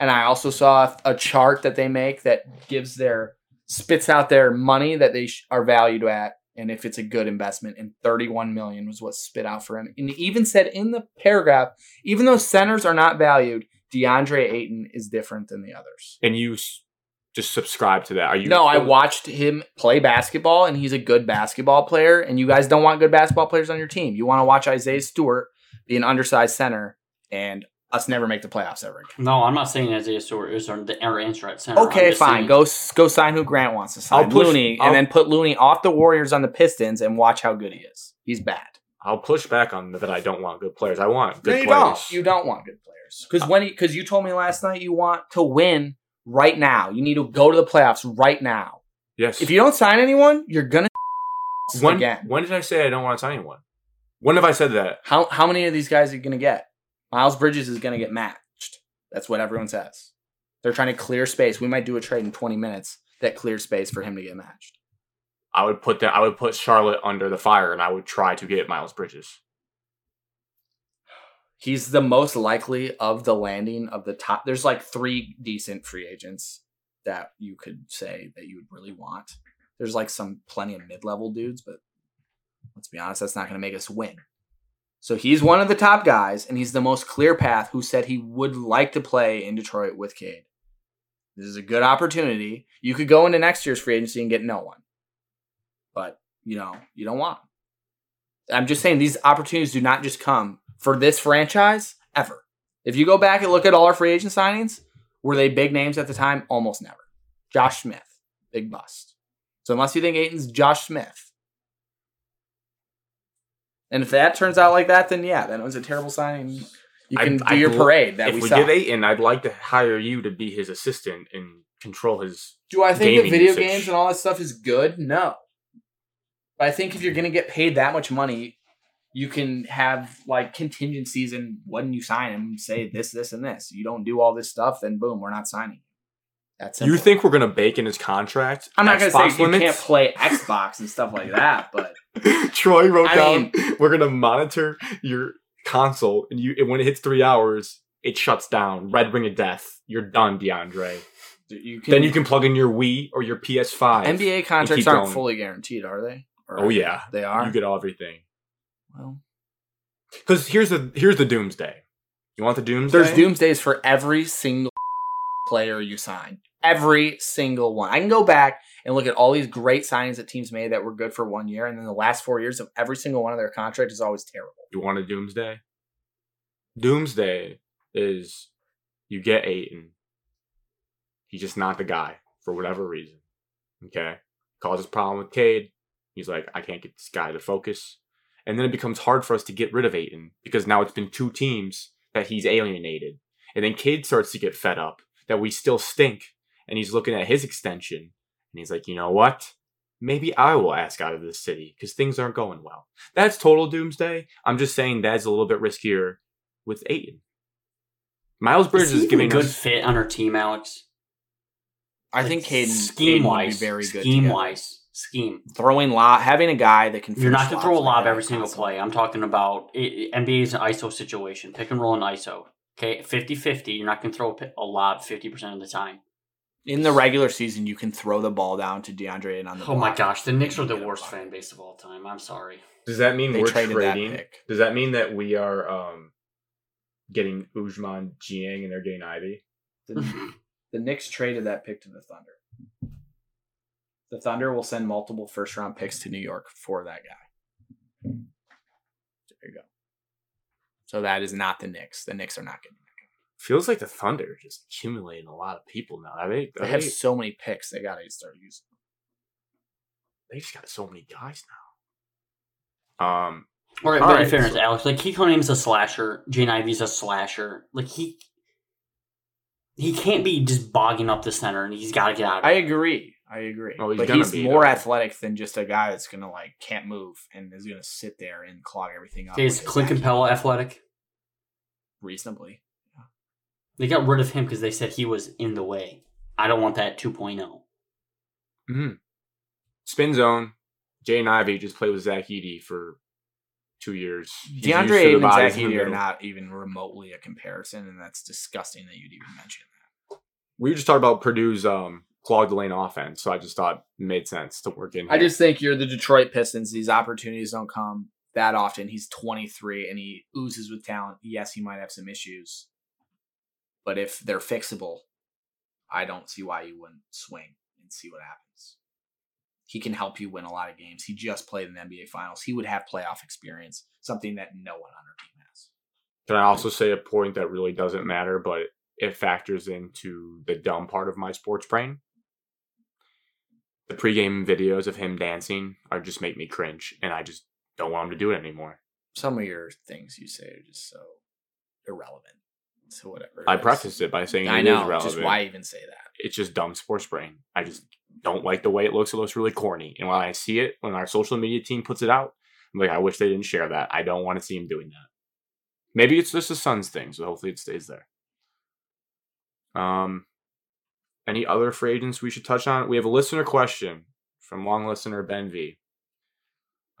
And I also saw a chart that they make that gives their... spits out their money that they are valued at, and if it's a good investment. And $31 million was what spit out for him. And it even said in the paragraph, even though centers are not valued, DeAndre Ayton is different than the others. And you just subscribe to that? No, I watched him play basketball, and he's a good basketball player. And you guys don't want good basketball players on your team. You want to watch Isaiah Stewart be an undersized center and us never make the playoffs ever again. No, I'm not saying Isaiah Stewart is our answer at center. Okay, fine. Go sign who Grant wants to sign. And then put Looney off the Warriors on the Pistons and watch how good he is. He's bad. I'll push back on that. I don't want good players. I want good players. You don't want good players. Because you told me last night you want to win right now. You need to go to the playoffs right now. Yes. If you don't sign anyone, you're going to again. When did I say I don't want to sign anyone? When have I said that? How many of these guys are you going to get? Miles Bridges is going to get matched. That's what everyone says. They're trying to clear space. We might do a trade in 20 minutes that clears space for him to get matched. I would put Charlotte under the fire, and I would try to get Miles Bridges. He's the most likely of the landing of the top. There's 3 decent free agents that you could say that you would really want. There's some plenty of mid-level dudes, but let's be honest, that's not going to make us win. So he's one of the top guys, and he's the most clear path who said he would like to play in Detroit with Cade. This is a good opportunity. You could go into next year's free agency and get no one. But, you don't want him. I'm just saying these opportunities do not just come for this franchise ever. If you go back and look at all our free agent signings, were they big names at the time? Almost never. Josh Smith, big bust. So unless you think Ayton's Josh Smith, and if that turns out like that, then yeah, that was a terrible signing. You can do your parade that we saw. If we get Ayton, I'd like to hire you to be his assistant and control his. Do I think the video games and all that stuff is good? No. But I think if you're going to get paid that much money, you can have contingencies and when you sign him, say this, this, and this. You don't do all this stuff, then boom, we're not signing. That's simple. You think we're going to bake in his contract? I'm not going to say you can't play Xbox and stuff like that, but... Troy wrote down, we're going to monitor your console, and when it hits 3 hours, it shuts down. Red Ring of Death. You're done, DeAndre. Then you can plug in your Wii or your PS5. NBA contracts aren't fully guaranteed, are they? Or oh, yeah. They are? You get everything. Well... Because here's the doomsday. You want the doomsday? There's doomsdays for every single player you sign. Every single one. I can go back and look at all these great signings that teams made that were good for 1 year, and then the last 4 years of every single one of their contract is always terrible. You want a doomsday? Doomsday is you get Ayton. He's just not the guy for whatever reason. Okay? Causes problem with Cade. He's like, I can't get this guy to focus. And then it becomes hard for us to get rid of Ayton because now it's been 2 teams that he's alienated. And then Cade starts to get fed up that we still stink. And he's looking at his extension and he's like, you know what? Maybe I will ask out of this city because things aren't going well. That's total doomsday. I'm just saying that's a little bit riskier with Ayton. Miles Bridges is giving a good fit on our team, Alex. I think Cade scheme-wise would be very good. Throwing lob, having a guy that can. You're not to throw a lob every single play. I'm talking about NBA's an ISO situation, pick and roll and ISO. Okay, 50-50. You're not going to throw a lob 50% of the time. In the regular season, you can throw the ball down to DeAndre and on the. Oh my gosh, the Knicks are the worst fan base of all time. I'm sorry. Does that mean we're trading? Does that mean that we are getting Ousmane Dieng and they're getting Ivy? The Knicks traded that pick to the Thunder. The Thunder will send multiple first-round picks to New York for that guy. There you go. So that is not the Knicks. The Knicks are not getting that guy. Feels like the Thunder are just accumulating a lot of people now. They have so many picks. They got to start using them. They just got so many guys now. All right, but in fairness, Alex, like Kate Cunningham's a slasher. Jaden Ivey's a slasher. Like he can't be just bogging up the center, and he's got to get out of it. I agree. Well, he's more athletic than just a guy that's going to, can't move and is going to sit there and clog everything up. Is Clint Capella athletic? Reasonably. Yeah. They got rid of him because they said he was in the way. I don't want that 2.0. Mm-hmm. Spin zone. Jaden Ivey just played with Zach Edey for 2 years. DeAndre Ayton and Zach Edey are not even remotely a comparison, and that's disgusting that you'd even mention that. We just talked about Purdue's... clogged lane offense, so I just thought it made sense to work in here. I just think you're the Detroit Pistons. These opportunities don't come that often. He's 23, and he oozes with talent. Yes, he might have some issues, but if they're fixable, I don't see why you wouldn't swing and see what happens. He can help you win a lot of games. He just played in the NBA Finals. He would have playoff experience, something that no one on our team has. Can I also say a point that really doesn't matter, but it factors into the dumb part of my sports brain? The pregame videos of him dancing just make me cringe, and I just don't want him to do it anymore. Some of your things you say are just so irrelevant. So whatever. I prefaced it by saying I know. Just why even say that? It's just dumb sports brain. I just don't like the way it looks. It looks really corny. And when I see it, when our social media team puts it out, I'm like, I wish they didn't share that. I don't want to see him doing that. Maybe it's just the Suns thing, so hopefully it stays there. Any other free agents we should touch on? We have a listener question from long listener Ben V.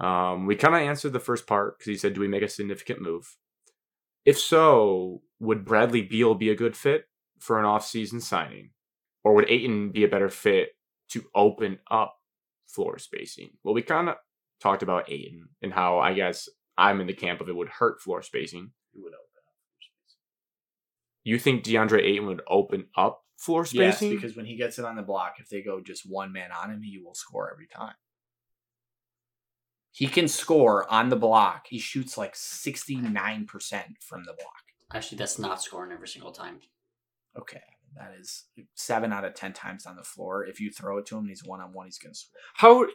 We kind of answered the first part because he said, do we make a significant move? If so, would Bradley Beal be a good fit for an off-season signing? Or would Ayton be a better fit to open up floor spacing? Well, we kind of talked about Ayton and how I guess I'm in the camp of it would hurt floor spacing. It would open up floor spacing. You think DeAndre Ayton would open up floor spacing? Yes, because when he gets it on the block, if they go just one man on him, he will score every time. He can score on the block. He shoots 69% from the block. Actually, that's not scoring every single time. Okay. That is 7 out of 10 times on the floor. If you throw it to him and he's one-on-one, he's going to score. How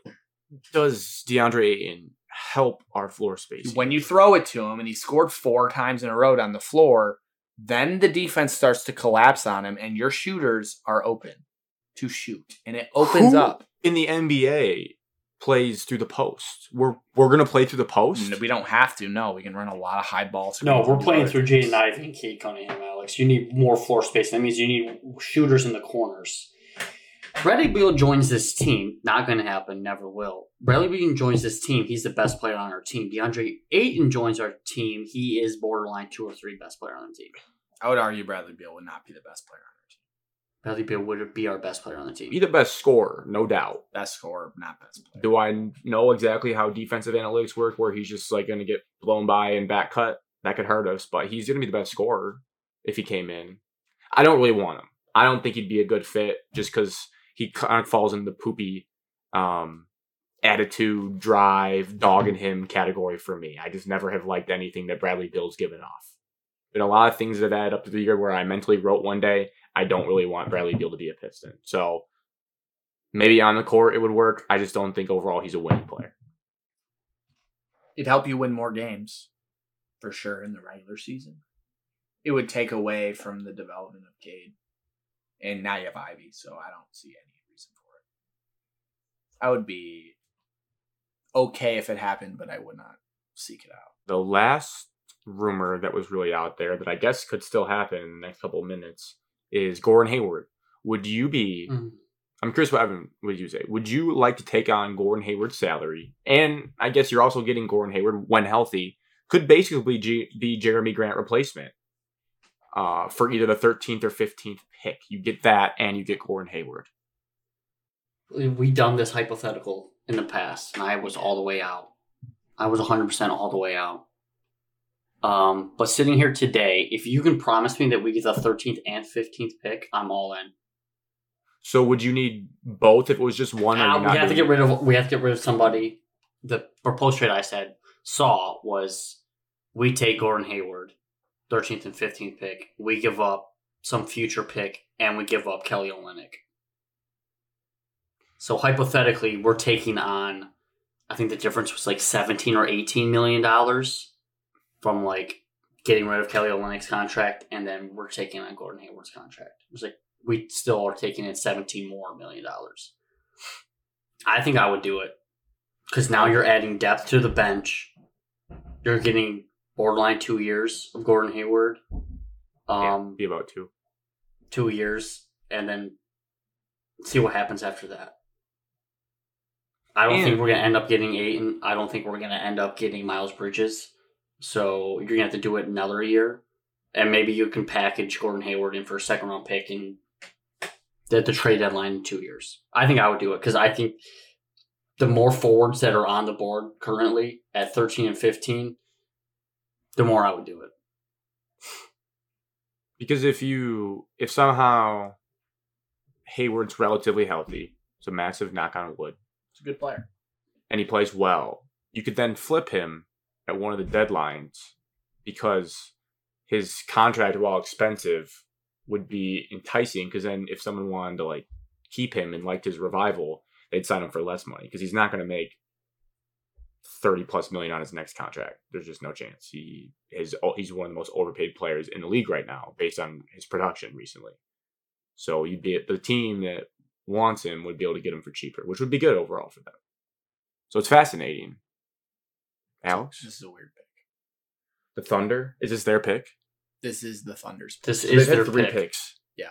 does DeAndre Ayton help our floor spacing? When you throw it to him and he scored 4 times in a row on the floor, then the defense starts to collapse on him, and your shooters are open to shoot. And it opens up. In the NBA, plays through the post. We're going to play through the post? We don't have to. No, we can run a lot of high balls. No, we're playing through Jaden Ivey and Kate Cunningham, Alex. You need more floor space. That means you need shooters in the corners. Bradley Beal joins this team. Not going to happen. Never will. Bradley Beal joins this team. He's the best player on our team. DeAndre Ayton joins our team. He is borderline 2 or 3 best player on the team. I would argue Bradley Beal would not be the best player on our team. Bradley Beal would be our best player on the team. Be the best scorer, no doubt. Best scorer, not best player. Do I know exactly how defensive analytics work where he's just like going to get blown by and back cut? That could hurt us, but he's going to be the best scorer if he came in. I don't really want him. I don't think he'd be a good fit just because he kind of falls in the poopy attitude, drive, dogging him category for me. I just never have liked anything that Bradley Beal's given off. But a lot of things that add up to the year where I mentally wrote one day, I don't really want Bradley Beal to be a Piston. So maybe on the court it would work. I just don't think overall he's a winning player. It'd help you win more games for sure in the regular season. It would take away from the development of Cade. And now you have Ivy, so I don't see any reason for it. I would be okay if it happened, but I would not seek it out. The last rumor that was really out there that I guess could still happen in the next couple of minutes is Gordon Hayward. Would you be... Mm-hmm. I'm curious what Evan would you say. Would you like to take on Gordon Hayward's salary? And I guess you're also getting Gordon Hayward, when healthy, could basically be Jeremy Grant replacement. For either the 13th or 15th pick. You get that, and you get Gordon Hayward. We've done this hypothetical in the past, and I was all the way out. I was 100% all the way out. But sitting here today, if you can promise me that we get the 13th and 15th pick, I'm all in. So would you need both if it was just one? We have to get rid of somebody. The proposed trade I saw was we take Gordon Hayward. 13th and 15th pick, we give up some future pick, and we give up Kelly Olynyk. So hypothetically, we're taking on, I think the difference was like $17 or $18 million from like getting rid of Kelly Olynyk's contract, and then we're taking on Gordon Hayward's contract. It was like we still are taking in $17 million more. I think I would do it because now you're adding depth to the bench. You're getting... borderline 2 years of Gordon Hayward. Be about two. 2 years, and then see what happens after that. I don't think we're going to end up getting Ayton. I don't think we're going to end up getting Miles Bridges. So you're going to have to do it another year. And maybe you can package Gordon Hayward in for a second-round pick and at the trade deadline in 2 years. I think I would do it because I think the more forwards that are on the board currently at 13 and 15 – the more I would do it. Because if somehow Hayward's relatively healthy, it's a massive knock on wood. He's a good player. And he plays well. You could then flip him at one of the deadlines because his contract, while expensive, would be enticing because then if someone wanted to like keep him and liked his revival, they'd sign him for less money because he's not going to make 30 plus million on his next contract. There's just no chance. He's one of the most overpaid players in the league right now based on his production recently. So you'd be the team that wants him would be able to get him for cheaper, which would be good overall for them. So it's fascinating. Alex? This is a weird pick. The Thunder? Is this their pick? This is the Thunder's pick. They've had three picks. Yeah.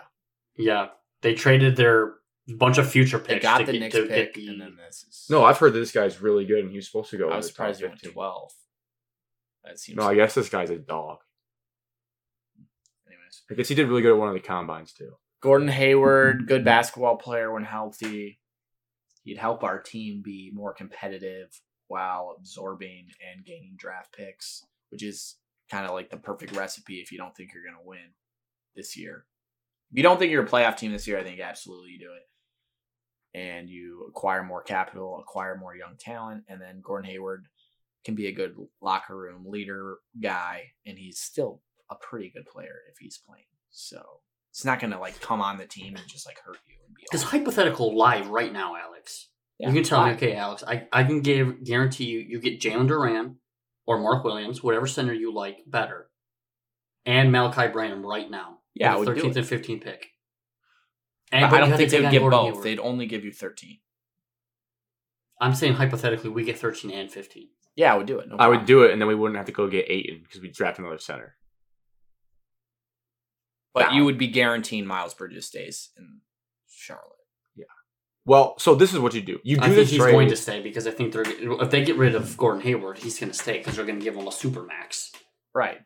Yeah. They traded their bunch of future picks. They got the Knicks pick, and then this is... No, I've heard that this guy's really good, and he was supposed to go... I was surprised he went 12. That seems... No, I guess this guy's a dog. Anyways. I guess he did really good at one of the combines, too. Gordon Hayward, good basketball player when healthy. He'd help our team be more competitive while absorbing and gaining draft picks, which is kind of like the perfect recipe if you don't think you're going to win this year. If you don't think you're a playoff team this year, I think absolutely you do it. And you acquire more capital, acquire more young talent, and then Gordon Hayward can be a good locker room leader guy, and he's still a pretty good player if he's playing. So it's not going to like come on the team and just like hurt you. And be this hypothetical live right now, Alex. Yeah, you can tell me, okay, Alex, I can guarantee you get Jalen Duren or Mark Williams, whatever center you like better, and Malachi Branham right now. Yeah, I would 13th do it. And 15th pick. And I don't think they would give both. Hayward. They'd only give you 13. I'm saying hypothetically we get 13 and 15. Yeah, I would do it. No problem. I would do it, and then we wouldn't have to go get Ayton because we'd draft another center. But you would be guaranteeing Miles Bridges stays in Charlotte. Yeah. Well, so this is what you do. I think he's going to stay because I think if they get rid of Gordon Hayward, he's going to stay because they're going to give him a super max. Right.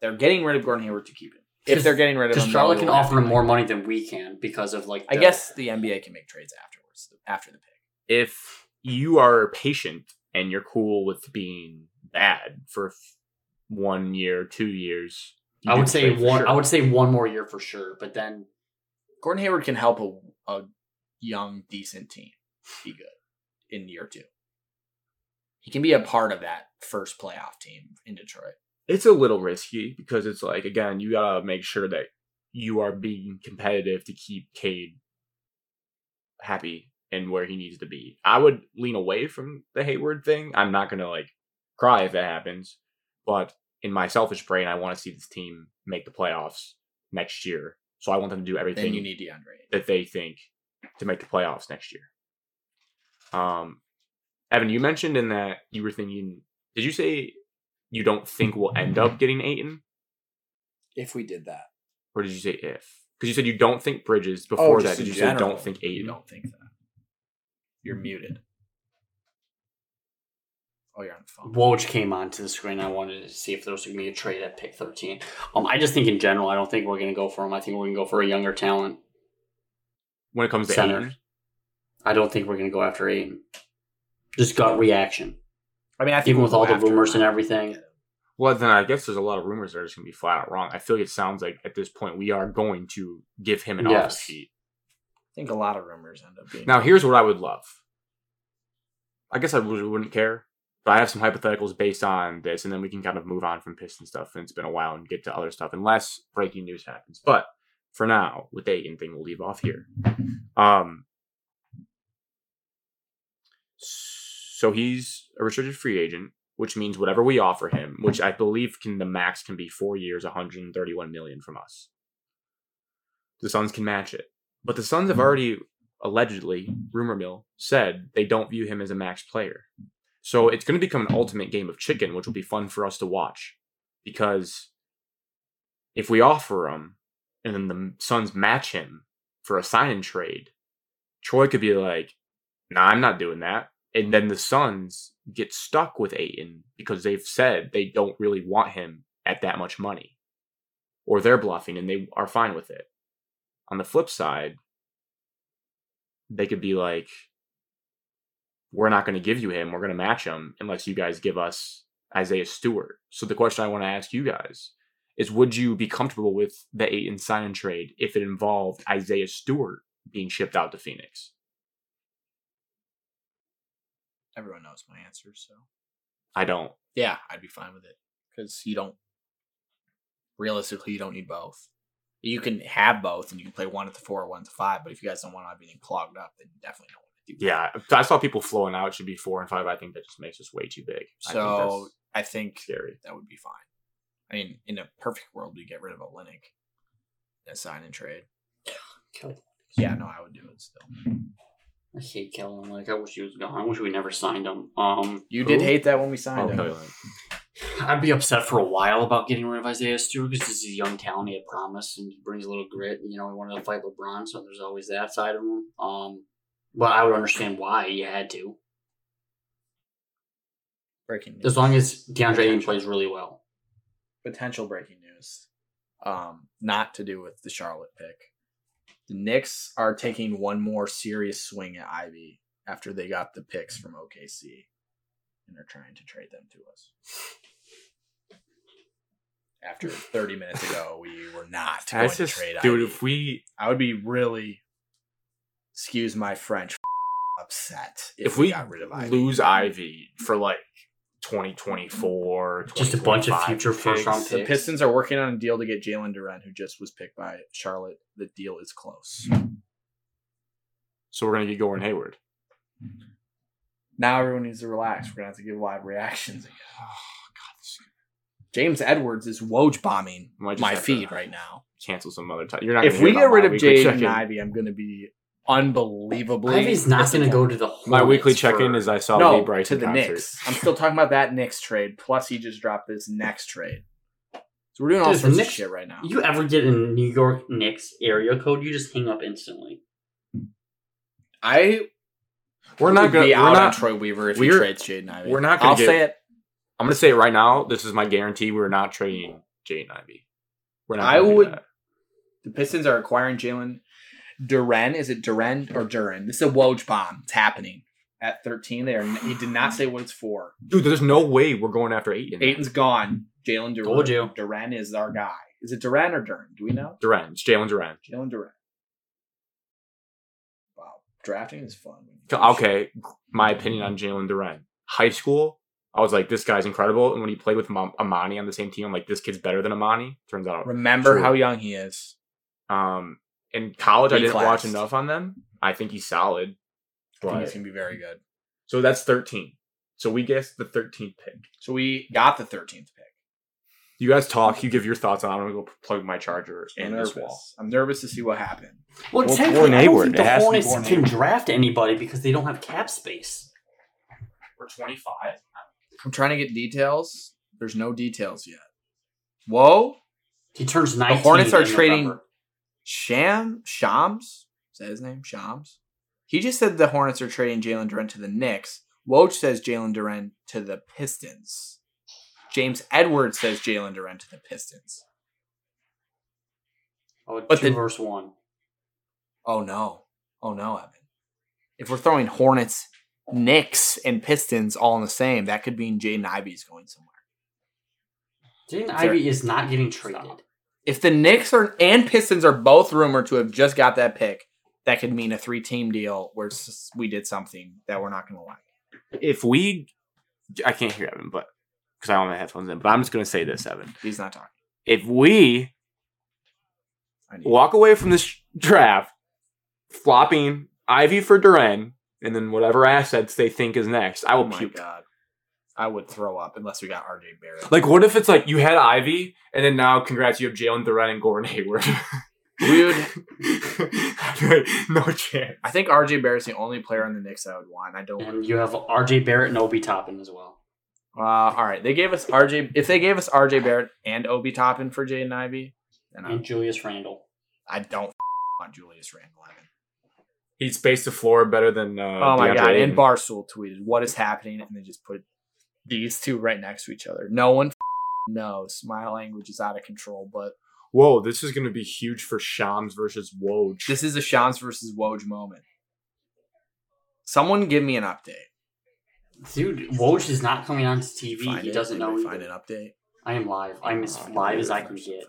They're getting rid of Gordon Hayward to keep him. If they're getting rid of him. Because Charlotte can offer him more money than we can because of like. I guess the NBA can make trades afterwards, after the pick. If you are patient and you're cool with being bad for 1 year, 2 years. I would say one. Sure. I would say one more year for sure. But then Gordon Hayward can help a young, decent team be good in year two. He can be a part of that first playoff team in Detroit. It's a little risky because it's like, again, you got to make sure that you are being competitive to keep Cade happy and where he needs to be. I would lean away from the Hayward thing. I'm not going to like cry if that happens, but in my selfish brain, I want to see this team make the playoffs next year. So I want them to do everything then you need DeAndre that they think to make the playoffs next year. Evan, you mentioned in that you were thinking, did you say you don't think we'll end up getting Ayton? If we did that. Or did you say if? Because you said you don't think Bridges before that. Did you say don't think Ayton? You don't think that. You're muted. Oh, you're on the phone. Woj came onto the screen. I wanted to see if there was going to be a trade at pick 13. I just think in general, I don't think we're going to go for him. I think we're going to go for a younger talent. When it comes to Ayton? I don't think we're going to go after Ayton. Just gut reaction. I mean, I think even with all the rumors and everything. Well, then I guess there's a lot of rumors that are just going to be flat out wrong. I feel like it sounds like at this point we are going to give him an office seat. I think a lot of rumors end up being. Now, here's what I would love. I guess I wouldn't care, but I have some hypotheticals based on this, and then we can kind of move on from Piston stuff, and it's been a while, and get to other stuff, unless breaking news happens. But for now, with the Ayton thing, we'll leave off here. So he's a restricted free agent, which means whatever we offer him, which I believe the max can be 4 years, $131 million from us. The Suns can match it. But the Suns have already, allegedly, rumor mill, said they don't view him as a max player. So it's going to become an ultimate game of chicken, which will be fun for us to watch. Because if we offer him, and then the Suns match him for a sign-in trade, Troy could be like, nah, I'm not doing that. And then the Suns get stuck with Ayton because they've said they don't really want him at that much money. Or they're bluffing and they are fine with it. On the flip side, they could be like, we're not going to give you him. We're going to match him unless you guys give us Isaiah Stewart. So the question I want to ask you guys is, would you be comfortable with the Ayton sign-in trade if it involved Isaiah Stewart being shipped out to Phoenix? Everyone knows my answer, so. I don't. Yeah, I'd be fine with it. Because you don't, realistically, you don't need both. You can have both, and you can play one at the 4 or one at the 5, but if you guys don't want to have anything clogged up, then you definitely don't want to do that. Yeah, I saw people flowing out. It should be 4 and 5. I think that just makes us way too big. So I think scary. That would be fine. I mean, in a perfect world, we get rid of Olynyk and sign and trade. Yeah, no, I would do it still. I hate Kelly Olynyk. I wish he was gone. I wish we never signed him. You did hate that when we signed him. I'd be upset for a while about getting rid of Isaiah Stewart because he's a young talent. He had promise and he brings a little grit. And, you know, he wanted to fight LeBron, so there's always that side of him. But I would understand why you had to. Breaking news. As long as DeAndre Ayton plays really well. Potential breaking news. Not to do with the Charlotte pick. The Knicks are taking one more serious swing at Ivy after they got the picks from OKC. And they're trying to trade them to us. After 30 minutes ago, we were not going to trade Ivy. Dude, I would be really, excuse my French, upset if we got rid of Ivy. Lose Ivy for like 2024, just a bunch of future first-round picks. The Pistons are working on a deal to get Jalen Duren, who just was picked by Charlotte. The deal is close. So we're going to get Gordon Hayward. Now everyone needs to relax. We're going to have to give live reactions again. Oh, God. James Edwards is Woj bombing my feed right now. Cancel some other time. If we get rid of Jaden Ivey, I'm going to be unbelievably. Ivy's not going to go to the Hornets. My weekly check-in is I saw Lee Brice to the concert. Knicks. I'm still talking about that Knicks trade. Plus, he just dropped this next trade. So we're doing all sorts of shit right now. You ever get a New York Knicks area code, you just hang up instantly. We're not Troy Weaver if he trades Jaden Ivey. We're not. I'm going to say it right now. This is my guarantee. We're not trading Jaden Ivey. We're not. The Pistons are acquiring Jalen Duren. Is it Duren or Duren? This is a Woj bomb. It's happening at 13. He did not say what it's for. Dude, there's no way we're going after Ayton. Ayton's gone. Jalen Duren. Told you. Duren is our guy. Is it Duren or Duren? Do we know? Duren. It's Jalen Duren. Jalen Duren. Wow. Drafting is fun. Okay. My opinion on Jalen Duren. High school, I was like, this guy's incredible. And when he played with Amani on the same team, I'm like, this kid's better than Amani. Turns out. Remember how young he is. In college, I didn't watch enough on them. I think he's solid. I think he's going to be very good. So that's 13. So we guessed the 13th pick. So we got the 13th pick. You guys talk. You give your thoughts on it. I'm going to go plug my charger in this wall. I'm nervous to see what happens. Well, technically, I don't think the Hornets can draft anybody because they don't have cap space. We're 25. I'm trying to get details. There's no details yet. Whoa. He turns 19. The Hornets are trading Shams? Is that his name? Shams? He just said the Hornets are trading Jalen Duren to the Knicks. Woj says Jalen Duren to the Pistons. James Edwards says Jalen Duren to the Pistons. Oh, but 2 versus 1. Oh, no. Oh, no, Evan. If we're throwing Hornets, Knicks, and Pistons all in the same, that could mean Jaden Ivey's going somewhere. Jaden Ivey is not getting traded. Stop. If the Knicks and Pistons are both rumored to have just got that pick, that could mean a 3-team deal where we did something that we're not going to like. I can't hear Evan, but because I don't have my headphones in, but I'm just going to say this, Evan. He's not talking. If we walk away from this draft flopping Ivy for Duren and then whatever assets they think is next, I will puke. God. I would throw up unless we got RJ Barrett. Like, what if it's like you had Ivy and then now, congrats, you have Jalen Duren and Gordon Hayward. Dude. No chance. I think RJ Barrett's the only player on the Knicks I would want. You have RJ Barrett and Obi Toppin as well. All right. They gave us RJ. If they gave us RJ Barrett and Obi Toppin for Jaden Ivey, then and Julius Randle. I don't want Julius Randle. I mean. He spaced the floor better than. Oh my DeAndre God! Ayton. And Barstool tweeted, "What is happening?" And they just put these two right next to each other. No one knows. My language is out of control, but. Whoa, this is going to be huge for Shams versus Woj. This is a Shams versus Woj moment. Someone give me an update. Dude, Woj is not coming onto TV. He doesn't know. Find an update. I am live. I'm as live as I can get.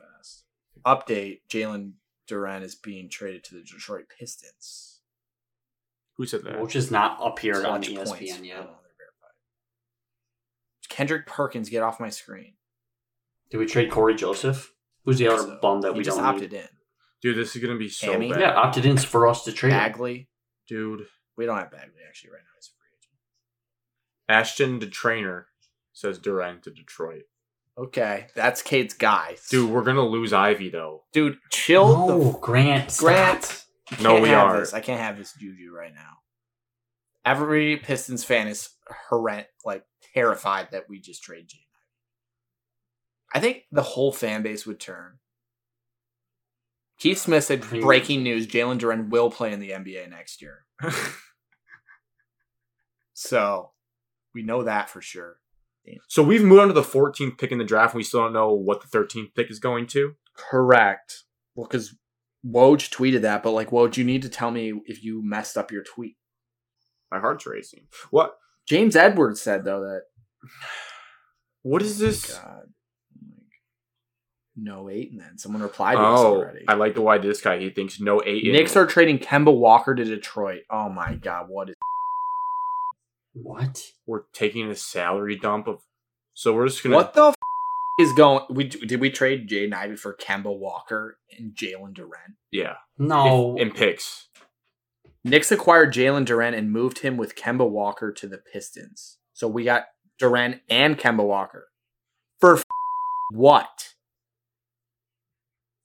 Update, Jalen Duren is being traded to the Detroit Pistons. Who said that? Woj is not up here on ESPN yet. Kendrick Perkins, get off my screen. Did we trade Corey Joseph? Who's the other bum that we just opted in? Dude, this is going to be so bad. Yeah, opted in for us to trade. Bagley. Dude. We don't have Bagley, actually, right now. He's a free agent. Ashton, the trainer, says Duren to Detroit. Okay, that's Kate's guy. Dude, we're going to lose Ivy, though. Dude, chill. No, Grant. No, we are. I can't have this juju right now. Every Pistons fan is terrified that we just trade James. I think the whole fan base would turn. Keith Smith said, breaking news, Jalen Duren will play in the NBA next year. So, we know that for sure. So, we've moved on to the 14th pick in the draft, and we still don't know what the 13th pick is going to? Correct. Well, because Woj tweeted that, but Woj, you need to tell me if you messed up your tweet. My heart's racing. What? James Edwards said, though, that... What is this? God. No eight, and then someone replied to us already. I like the why this guy. He thinks no eight. Knicks are trading Kemba Walker to Detroit. Oh my God, what? We're taking a salary dump of. So we're just gonna. What the is going? Did we trade Jaden Ivey for Kemba Walker and Jalen Duren? Yeah. No. In picks. Knicks acquired Jalen Duren and moved him with Kemba Walker to the Pistons. So we got Duren and Kemba Walker for what?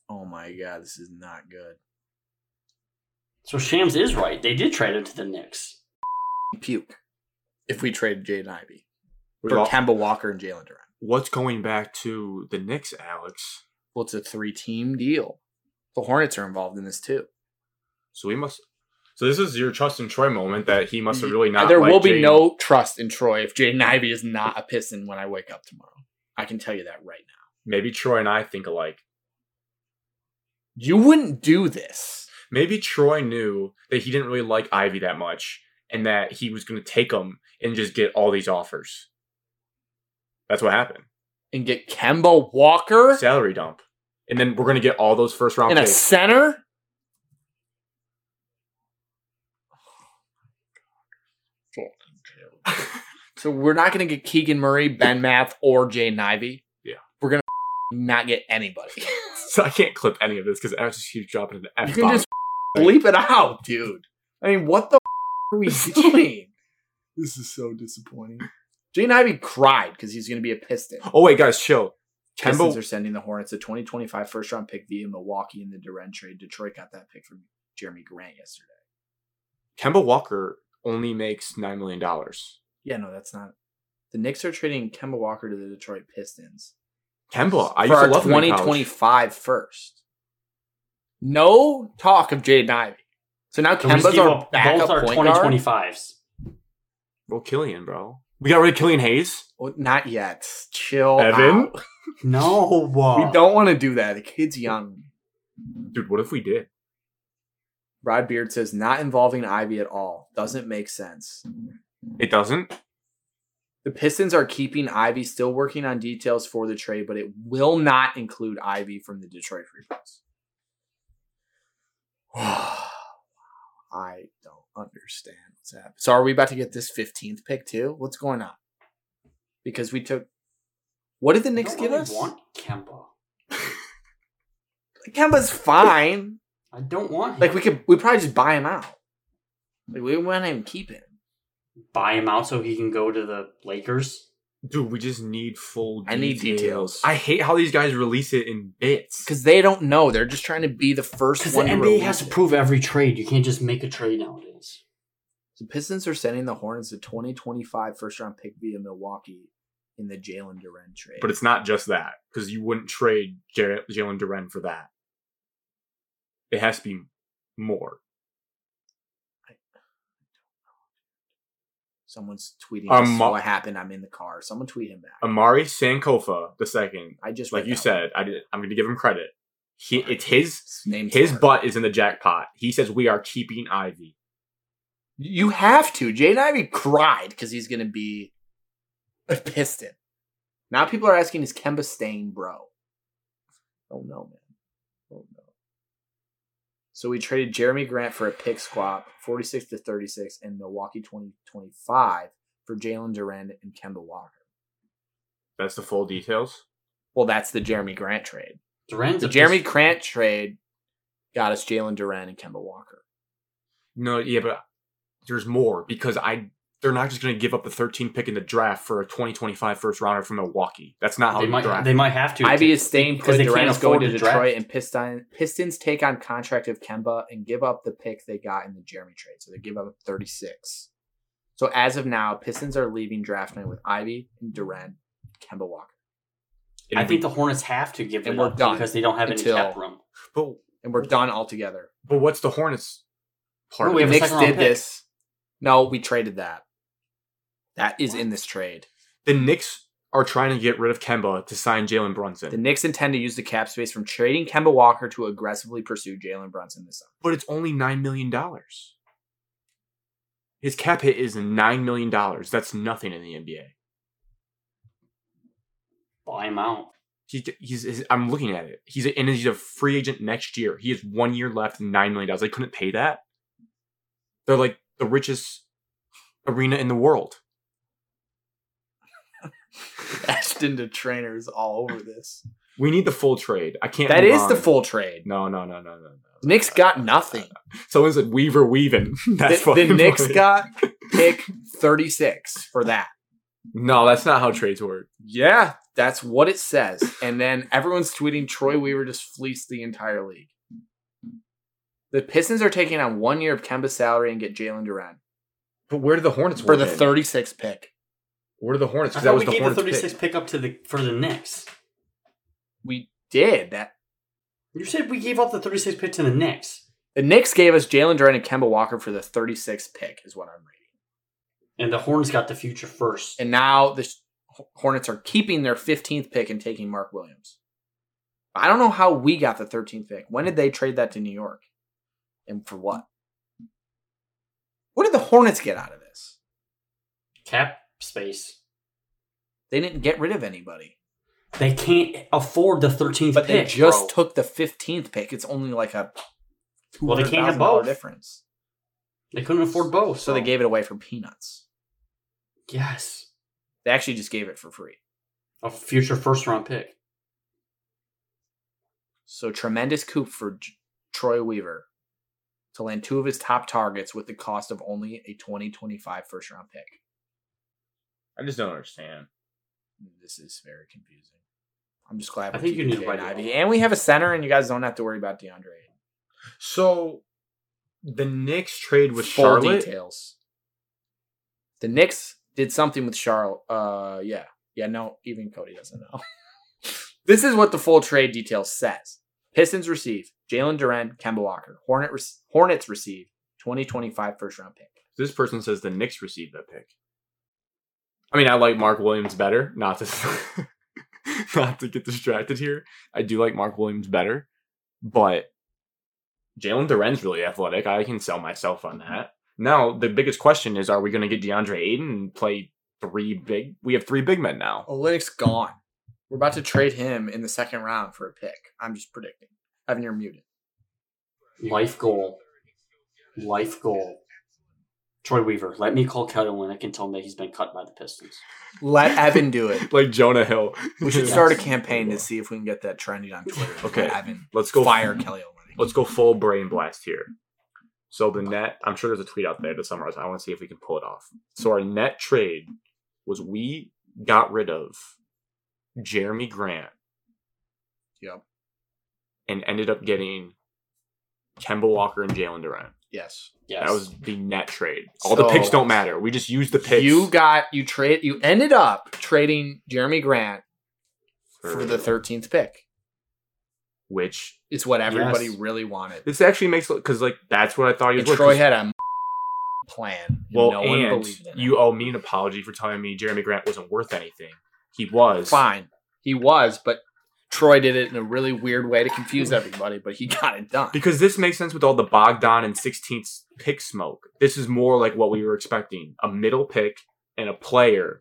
Oh my God, this is not good. So Shams is right. They did trade him to the Knicks. Puke. If we trade Jaden Ivey. For Kemba Walker and Jalen Duren. What's going back to the Knicks, Alex? Well, it's a 3-team deal. The Hornets are involved in this too. So we must... So this is your trust in Troy moment that he must have really not. There will be no trust in Troy if Jaden Ivey is not a Piston when I wake up tomorrow. I can tell you that right now. Maybe Troy and I think alike. You wouldn't do this. Maybe Troy knew that he didn't really like Ivey that much and that he was going to take him and just get all these offers. That's what happened. And get Kemba Walker? Salary dump. And then we're going to get all those first round picks. And a center? So we're not going to get Keegan Murray, Ben Math, or Jaden Ivey. Yeah. We're going to not get anybody. So I can't clip any of this because I was just keep dropping an F-bomb. You can just bleep it out, dude. I mean, what the are we doing? This is so disappointing. Jaden Ivey cried because he's going to be a Piston. Oh, wait, guys, chill. Pistons are sending the Hornets a 2025 first-round pick via Milwaukee in the Duren trade. Detroit got that pick from Jeremy Grant yesterday. Kemba Walker only makes $9 million. Yeah, no, that's not. The Knicks are trading Kemba Walker to the Detroit Pistons. Kemba, I used to love him in college. For our 2025 first. No talk of Jaden Ivey. So now Kemba's our backup point guard. Both are 2025s. Well, Killian, bro. We got rid of Killian Hayes? Well, not yet. Chill Evan? Out. No. We don't want to do that. The kid's young. Dude, what if we did? Rod Beard says, not involving Ivy at all. Doesn't make sense. It doesn't? The Pistons are keeping Ivy, still working on details for the trade, but it will not include Ivy from the Detroit Free Throws. I don't understand what's happening. So are we about to get this 15th pick too? What's going on? Because we took... What did the Knicks give us? I want Kemba. Kemba's fine. I don't want him. Like we probably just buy him out. Like we wouldn't even keep him. Buy him out so he can go to the Lakers? Dude, we just need full details. I need details. I hate how these guys release it in bits. Because they don't know. They're just trying to be the first one. Because the NBA has to prove every trade. You can't just make a trade nowadays. The Pistons are sending the Hornets a 2025 first-round pick via Milwaukee in the Jalen Duren trade. But it's not just that. Because you wouldn't trade Jalen Duren for that. It has to be more. Someone's tweeting what happened. I'm in the car. Someone tweet him back. Amari Sankofa II. I just like you said. I'm going to give him credit. It's his butt is in the jackpot. He says we are keeping Ivy. You have to. Jaden Ivey cried because he's going to be a Piston. Now people are asking, is Kemba staying, bro? Oh no, man. Oh no. So we traded Jeremy Grant for a pick swap, 46-36, and Milwaukee 2025 for Jalen Duren and Kemba Walker. That's the full details? Well, that's the Jeremy Grant trade. The Jeremy Grant trade got us Jalen Duren and Kemba Walker. No, yeah, but there's more because they're not just going to give up the 13th pick in the draft for a 2025 first rounder from Milwaukee. That's not how they draft. They might have to. Ivy is staying put. Durant is going to Detroit, and Pistons take on contract of Kemba and give up the pick they got in the Jeremy trade. So they give up 36. So as of now, Pistons are leaving draft night with Ivy and Durant, Kemba Walker. I think the Hornets have to give them up because they don't have any cap room. And we're done altogether. But what's the Hornets part? The Knicks did this. No, we traded that. That is in this trade. The Knicks are trying to get rid of Kemba to sign Jalen Brunson. The Knicks intend to use the cap space from trading Kemba Walker to aggressively pursue Jalen Brunson this summer. But it's only $9 million. His cap hit is $9 million. That's nothing in the NBA. Buy him out. I'm looking at it. He's a free agent next year. He has 1 year left and $9 million. They couldn't pay that. They're like the richest arena in the world. Ashton to trainers all over this. We need the full trade. I can't. That is on the full trade. No. Knicks got nothing. Someone said Weaver weaving. That's the Knicks got pick 36 for that. No, that's not how trades work. Yeah, that's what it says. And then everyone's tweeting Troy Weaver just fleeced the entire league. The Pistons are taking on 1 year of Kemba's salary and get Jalen Duren. But where do the Hornets for the 36th pick? Where do the Hornets? Because that was the Hornets' 36th pick up for the Knicks. We did that. You said we gave up the 36th pick to the Knicks. The Knicks gave us Jalen Duren and Kemba Walker for the 36th pick is what I'm reading. And the Hornets got the future first. And now the Hornets are keeping their 15th pick and taking Mark Williams. I don't know how we got the 13th pick. When did they trade that to New York? And for what? What did the Hornets get out of this? Cap space. They didn't get rid of anybody. They can't afford the 13th but pick. But they just took the 15th pick. It's only like a $200,000 well, they can't have both. Difference. They couldn't afford both. So they gave it away for peanuts. Yes. They actually just gave it for free. A future first-round pick. So tremendous coup for Troy Weaver to land two of his top targets with the cost of only a 2025 first-round pick. I just don't understand. This is very confusing. I'm just glad. I think you need Jaden Ivey, and we have a center, and you guys don't have to worry about DeAndre. So, the Knicks trade with Charlotte. Details. The Knicks did something with Charlotte. No, even Cody doesn't know. This is what the full trade detail says: Pistons receive Jalen Duren, Kemba Walker. Hornets receive 2025 first round pick. This person says the Knicks received that pick. I mean, I like Mark Williams better. Not to get distracted here. I do like Mark Williams better, but Jalen Duren's really athletic. I can sell myself on that. Now, the biggest question is, are we going to get DeAndre Ayton and play three big? We have three big men now. Olynyk's gone. We're about to trade him in the second round for a pick. I'm just predicting. Evan, you're muted. Life goal. Troy Weaver, let me call Kelly Olynyk and tell him that he's been cut by the Pistons. Let Evan do it. Like Jonah Hill. We should start a campaign to see if we can get that trending on Twitter. Okay, Evan, let's go fire Kelly Olynyk. Let's go full brain blast here. So the net, I'm sure there's a tweet out there to summarize. I want to see if we can pull it off. So our net trade was we got rid of Jeremy Grant. Yep. And ended up getting Kemba Walker and Jalen Duren. Yes. That was the net trade. The picks don't matter. We just used the picks. You ended up trading Jeremy Grant for the 13th pick, which is what everybody really wanted. This actually makes because that's what I thought you were. Troy had a plan. Well, no one believed in it. You owe me an apology for telling me Jeremy Grant wasn't worth anything. He was fine. He was, but Troy did it in a really weird way to confuse everybody, but he got it done. Because this makes sense with all the Bogdan and 16th pick smoke. This is more like what we were expecting. A middle pick and a player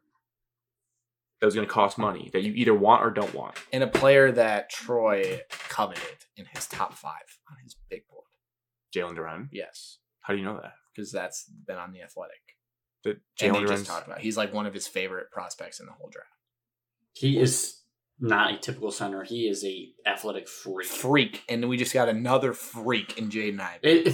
that was going to cost money that you either want or don't want. And a player that Troy coveted in his top five on his big board. Jalen Duren? Yes. How do you know that? Because that's been on The Athletic. Jalen Duren's talked about. He's like one of his favorite prospects in the whole draft. He is not a typical center. He is a athletic freak. And we just got another freak in Jaden Ivey.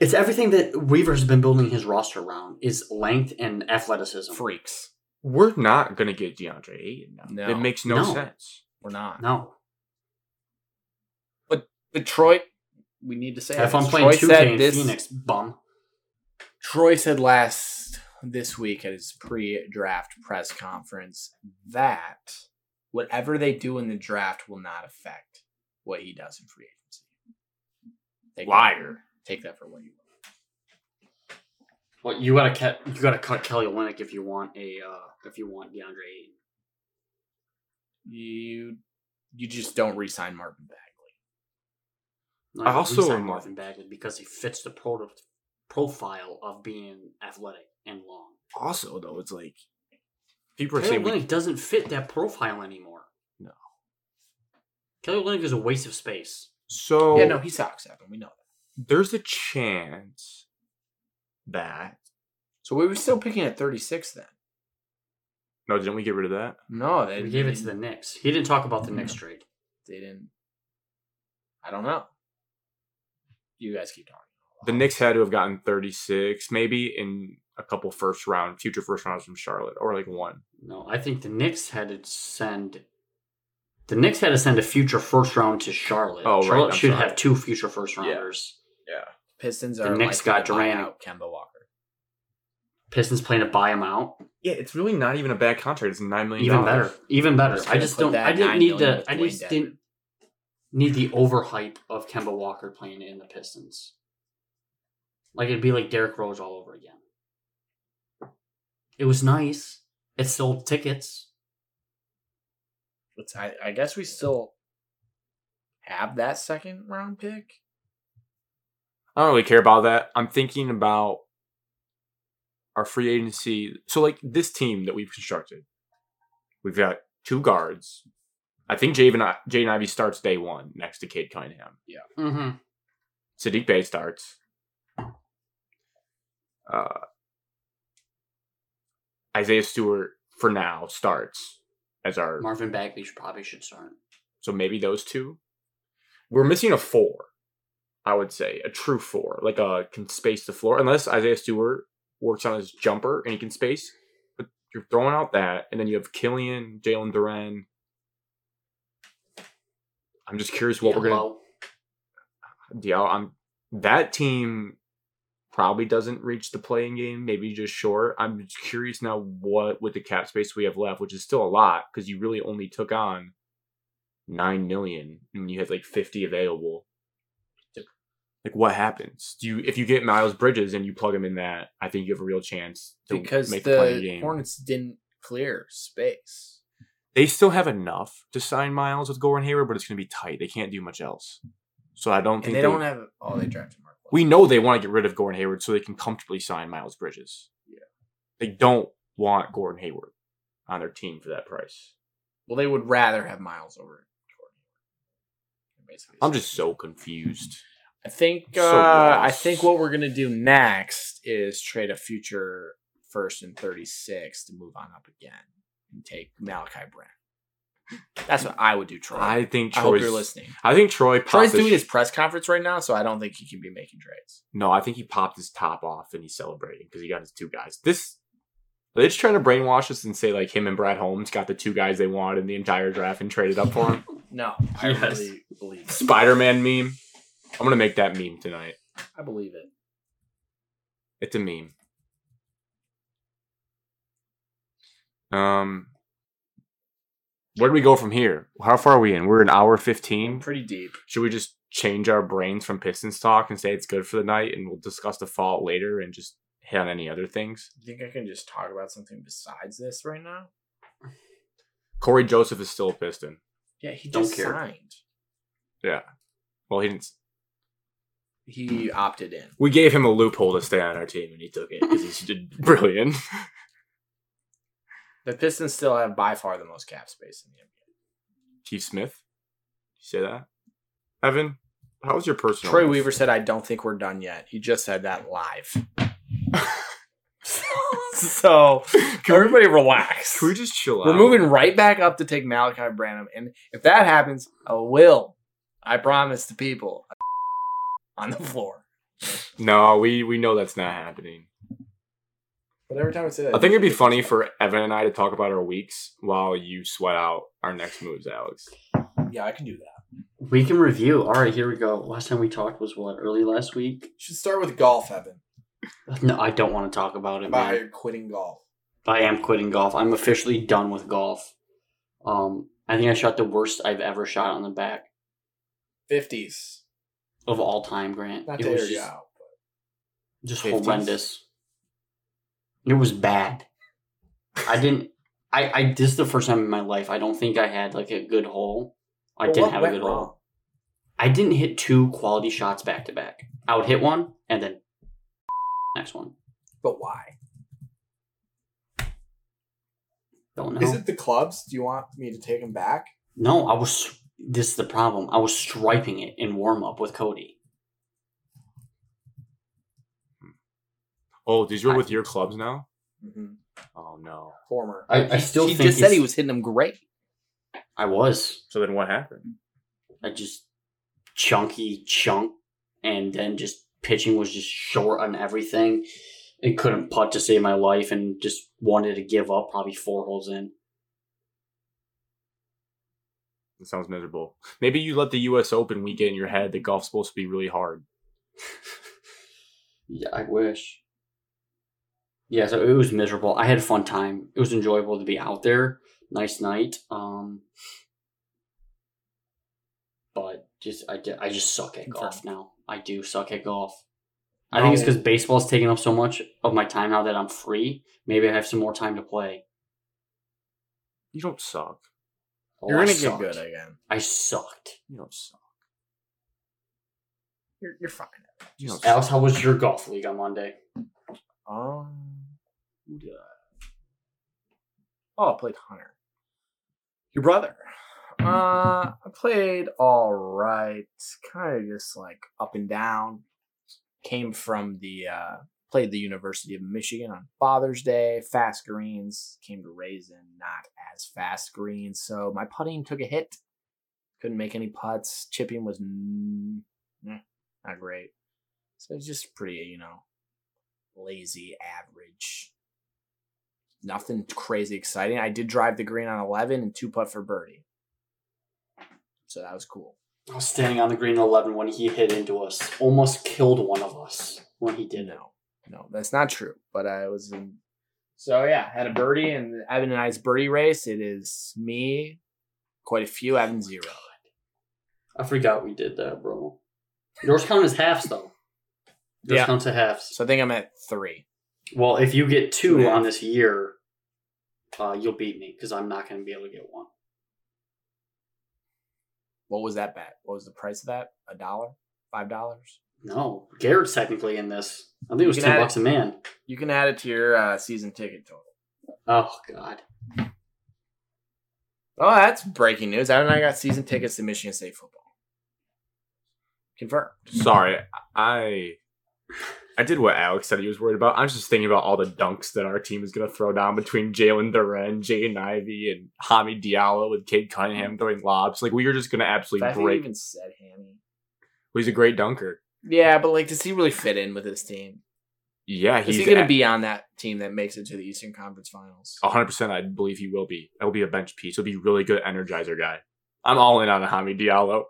It's everything that Weaver's been building his roster around is length and athleticism. Freaks. We're not going to get DeAndre Ayton. No. It makes no sense. We're not. No. But Troy, we need to say that. If I'm playing 2K in Phoenix, bum. Troy said this week at his pre-draft press conference that whatever they do in the draft will not affect what he does in free agency. Liar. Take that for what you want. Well, you gotta cut Kelly Olynyk if you want DeAndre Ayton. You just don't re-sign Marvin Bagley. I also re-sign Marvin Bagley because he fits the profile of being athletic and long. Also, though, it's like, Kelly Olynyk doesn't fit that profile anymore. No. Kelly Olynyk is a waste of space. So yeah, no, he sucks, Evan. We know that. There's a chance that. So we were still picking at 36 then. No, didn't we get rid of that? No, we gave it to the Knicks. He didn't talk about the Knicks trade. They didn't. I don't know. You guys keep talking. The Knicks had to have gotten 36, maybe in a couple future first rounds from Charlotte, or like one. No, I think the Knicks had to send. The Knicks had to send a future first round to Charlotte. Oh, Charlotte right. should have two future first rounders. Yeah. Pistons are. The Knicks got Duren out, Kemba Walker. Pistons plan to buy him out. Yeah, it's really not even a bad contract. It's $9 million. Even better. I didn't need the overhype of Kemba Walker playing in the Pistons. Like, it'd be like Derrick Rose all over again. It was nice. It sold tickets. I guess we still have that second round pick. I don't really care about that. I'm thinking about our free agency. So, like, this team that we've constructed, we've got two guards. I think Jaden Ivey starts day one next to Cade Cunningham. Yeah. Mm-hmm. Saddiq Bey starts. Isaiah Stewart, for now, starts as our... Marvin Bagley probably should start. So maybe those two. We're missing a four, I would say. A true four. Like, can space the floor. Unless Isaiah Stewart works on his jumper and he can space. But you're throwing out that. And then you have Killian, Jalen Duren. I'm just curious what we're going to... Yeah, that team... probably doesn't reach the play-in game, maybe just short. I'm just curious now what with the cap space we have left, which is still a lot because you really only took on $9 million and you had like 50 available. Like, what happens? If you get Miles Bridges and you plug him in that, I think you have a real chance to make the play-in game. Because the Hornets didn't clear space. They still have enough to sign Miles with Gordon Hayward, but it's going to be tight. They can't do much else. So I don't think they don't have all they drafted. We know they want to get rid of Gordon Hayward so they can comfortably sign Miles Bridges. Yeah. They don't want Gordon Hayward on their team for that price. Well, they would rather have Miles over Gordon Hayward. I'm just so confused. I think what we're going to do next is trade a future first and 36 to move on up again and take Malachi Branham. That's what I would do, Troy. I hope you're listening. I think Troy's doing his press conference right now, so I don't think he can be making trades. No, I think he popped his top off and he's celebrating because he got his two guys. They're just trying to brainwash us and say like him and Brad Holmes got the two guys they wanted in the entire draft and traded up for him. No, I really believe it. Spider-Man meme. I'm gonna make that meme tonight. I believe it. It's a meme. Where do we go from here? How far are we in? We're an hour 15. Pretty deep. Should we just change our brains from Pistons talk and say it's good for the night and we'll discuss the fall later and just hit on any other things? You think I can just talk about something besides this right now? Corey Joseph is still a Piston. Yeah, he just signed. Yeah. Well, he didn't. He opted in. We gave him a loophole to stay on our team and he took it because he's brilliant. The Pistons still have by far the most cap space in the NBA. Keith Smith? You say that? Evan, how was your personal Troy life? Weaver said, I don't think we're done yet. He just said that live. So, everybody relax. Can we just chill out? We're moving right back up to take Malachi Branham. And if that happens, I promise the people. On the floor. No, we know that's not happening. But every time I say that, I think it'd be funny for Evan and I to talk about our weeks while you sweat out our next moves, Alex. Yeah, I can do that. We can review. All right, here we go. Last time we talked was what, early last week? You should start with golf, Evan. No, I don't want to talk about it. By quitting golf. I am quitting golf. I'm officially done with golf. I think I shot the worst I've ever shot on the back. 50s of all time, Grant. Not there you go. Just 50s? Horrendous. It was bad. This is the first time in my life. I don't think I had like a good hole. I didn't have a good hole. I didn't hit two quality shots back to back. I would hit one and then next one. But why? Don't know. Is it the clubs? Do you want me to take them back? No, this is the problem. I was striping it in warm up with Cody. Oh, these were with your clubs now? Mm-hmm. Oh, no. Former. I still think he just said he was hitting them great. I was. So then what happened? I just chunk, and then just pitching was just short on everything. And couldn't putt to save my life and just wanted to give up probably four holes in. That sounds miserable. Maybe you let the U.S. Open week in your head that golf's supposed to be really hard. Yeah, I wish. Yeah, so it was miserable. I had a fun time. It was enjoyable to be out there. Nice night. But I just suck at golf now. I do suck at golf. I think it's because baseball's taking up so much of my time now that I'm free. Maybe I have some more time to play. You don't suck. Oh, you're going to get good again. I sucked. You don't suck. You're fine. You Alex, suck. How was your golf league on Monday? Who did I? Oh, I played Hunter. Your brother. I played all right. Kind of just like up and down. Came from the, played the University of Michigan on Father's Day. Fast greens. Came to Raisin, not as fast greens. So my putting took a hit. Couldn't make any putts. Chipping was not great. So it's just pretty, lazy, average. Nothing crazy exciting. I did drive the green on 11 and 2-putt for birdie. So that was cool. I was standing on the green 11 when he hit into us. Almost killed one of us when he did. No, that's not true. But I was in... So, yeah, had a birdie, and having a nice birdie race. It is me, quite a few, having zero. I forgot we did that, bro. Yours count as halves, though. Yours counts as halves. So I think I'm at 3. Well, if you get 2 on this year, you'll beat me, because I'm not going to be able to get 1. What was that bet? What was the price of that? $1? $5? No. Garrett's technically in this. I think it was $10 a man. You can add it to your season ticket total. Oh, God. Oh, that's breaking news. Adam and I got season tickets to Michigan State football. Confirmed. Sorry. I did what Alex said he was worried about. I was just thinking about all the dunks that our team is going to throw down between Jalen Duren, Jaden Ivey, and Hamid Diallo with Cade Cunningham throwing lobs. Like, we are just going to absolutely break. I even said Hammy. Well, he's a great dunker. Yeah, but, does he really fit in with this team? Yeah, he's... Is he going to be on that team that makes it to the Eastern Conference Finals? 100%, I believe he will be. He'll be a bench piece. He'll be a really good energizer guy. I'm all in on Hamid Diallo.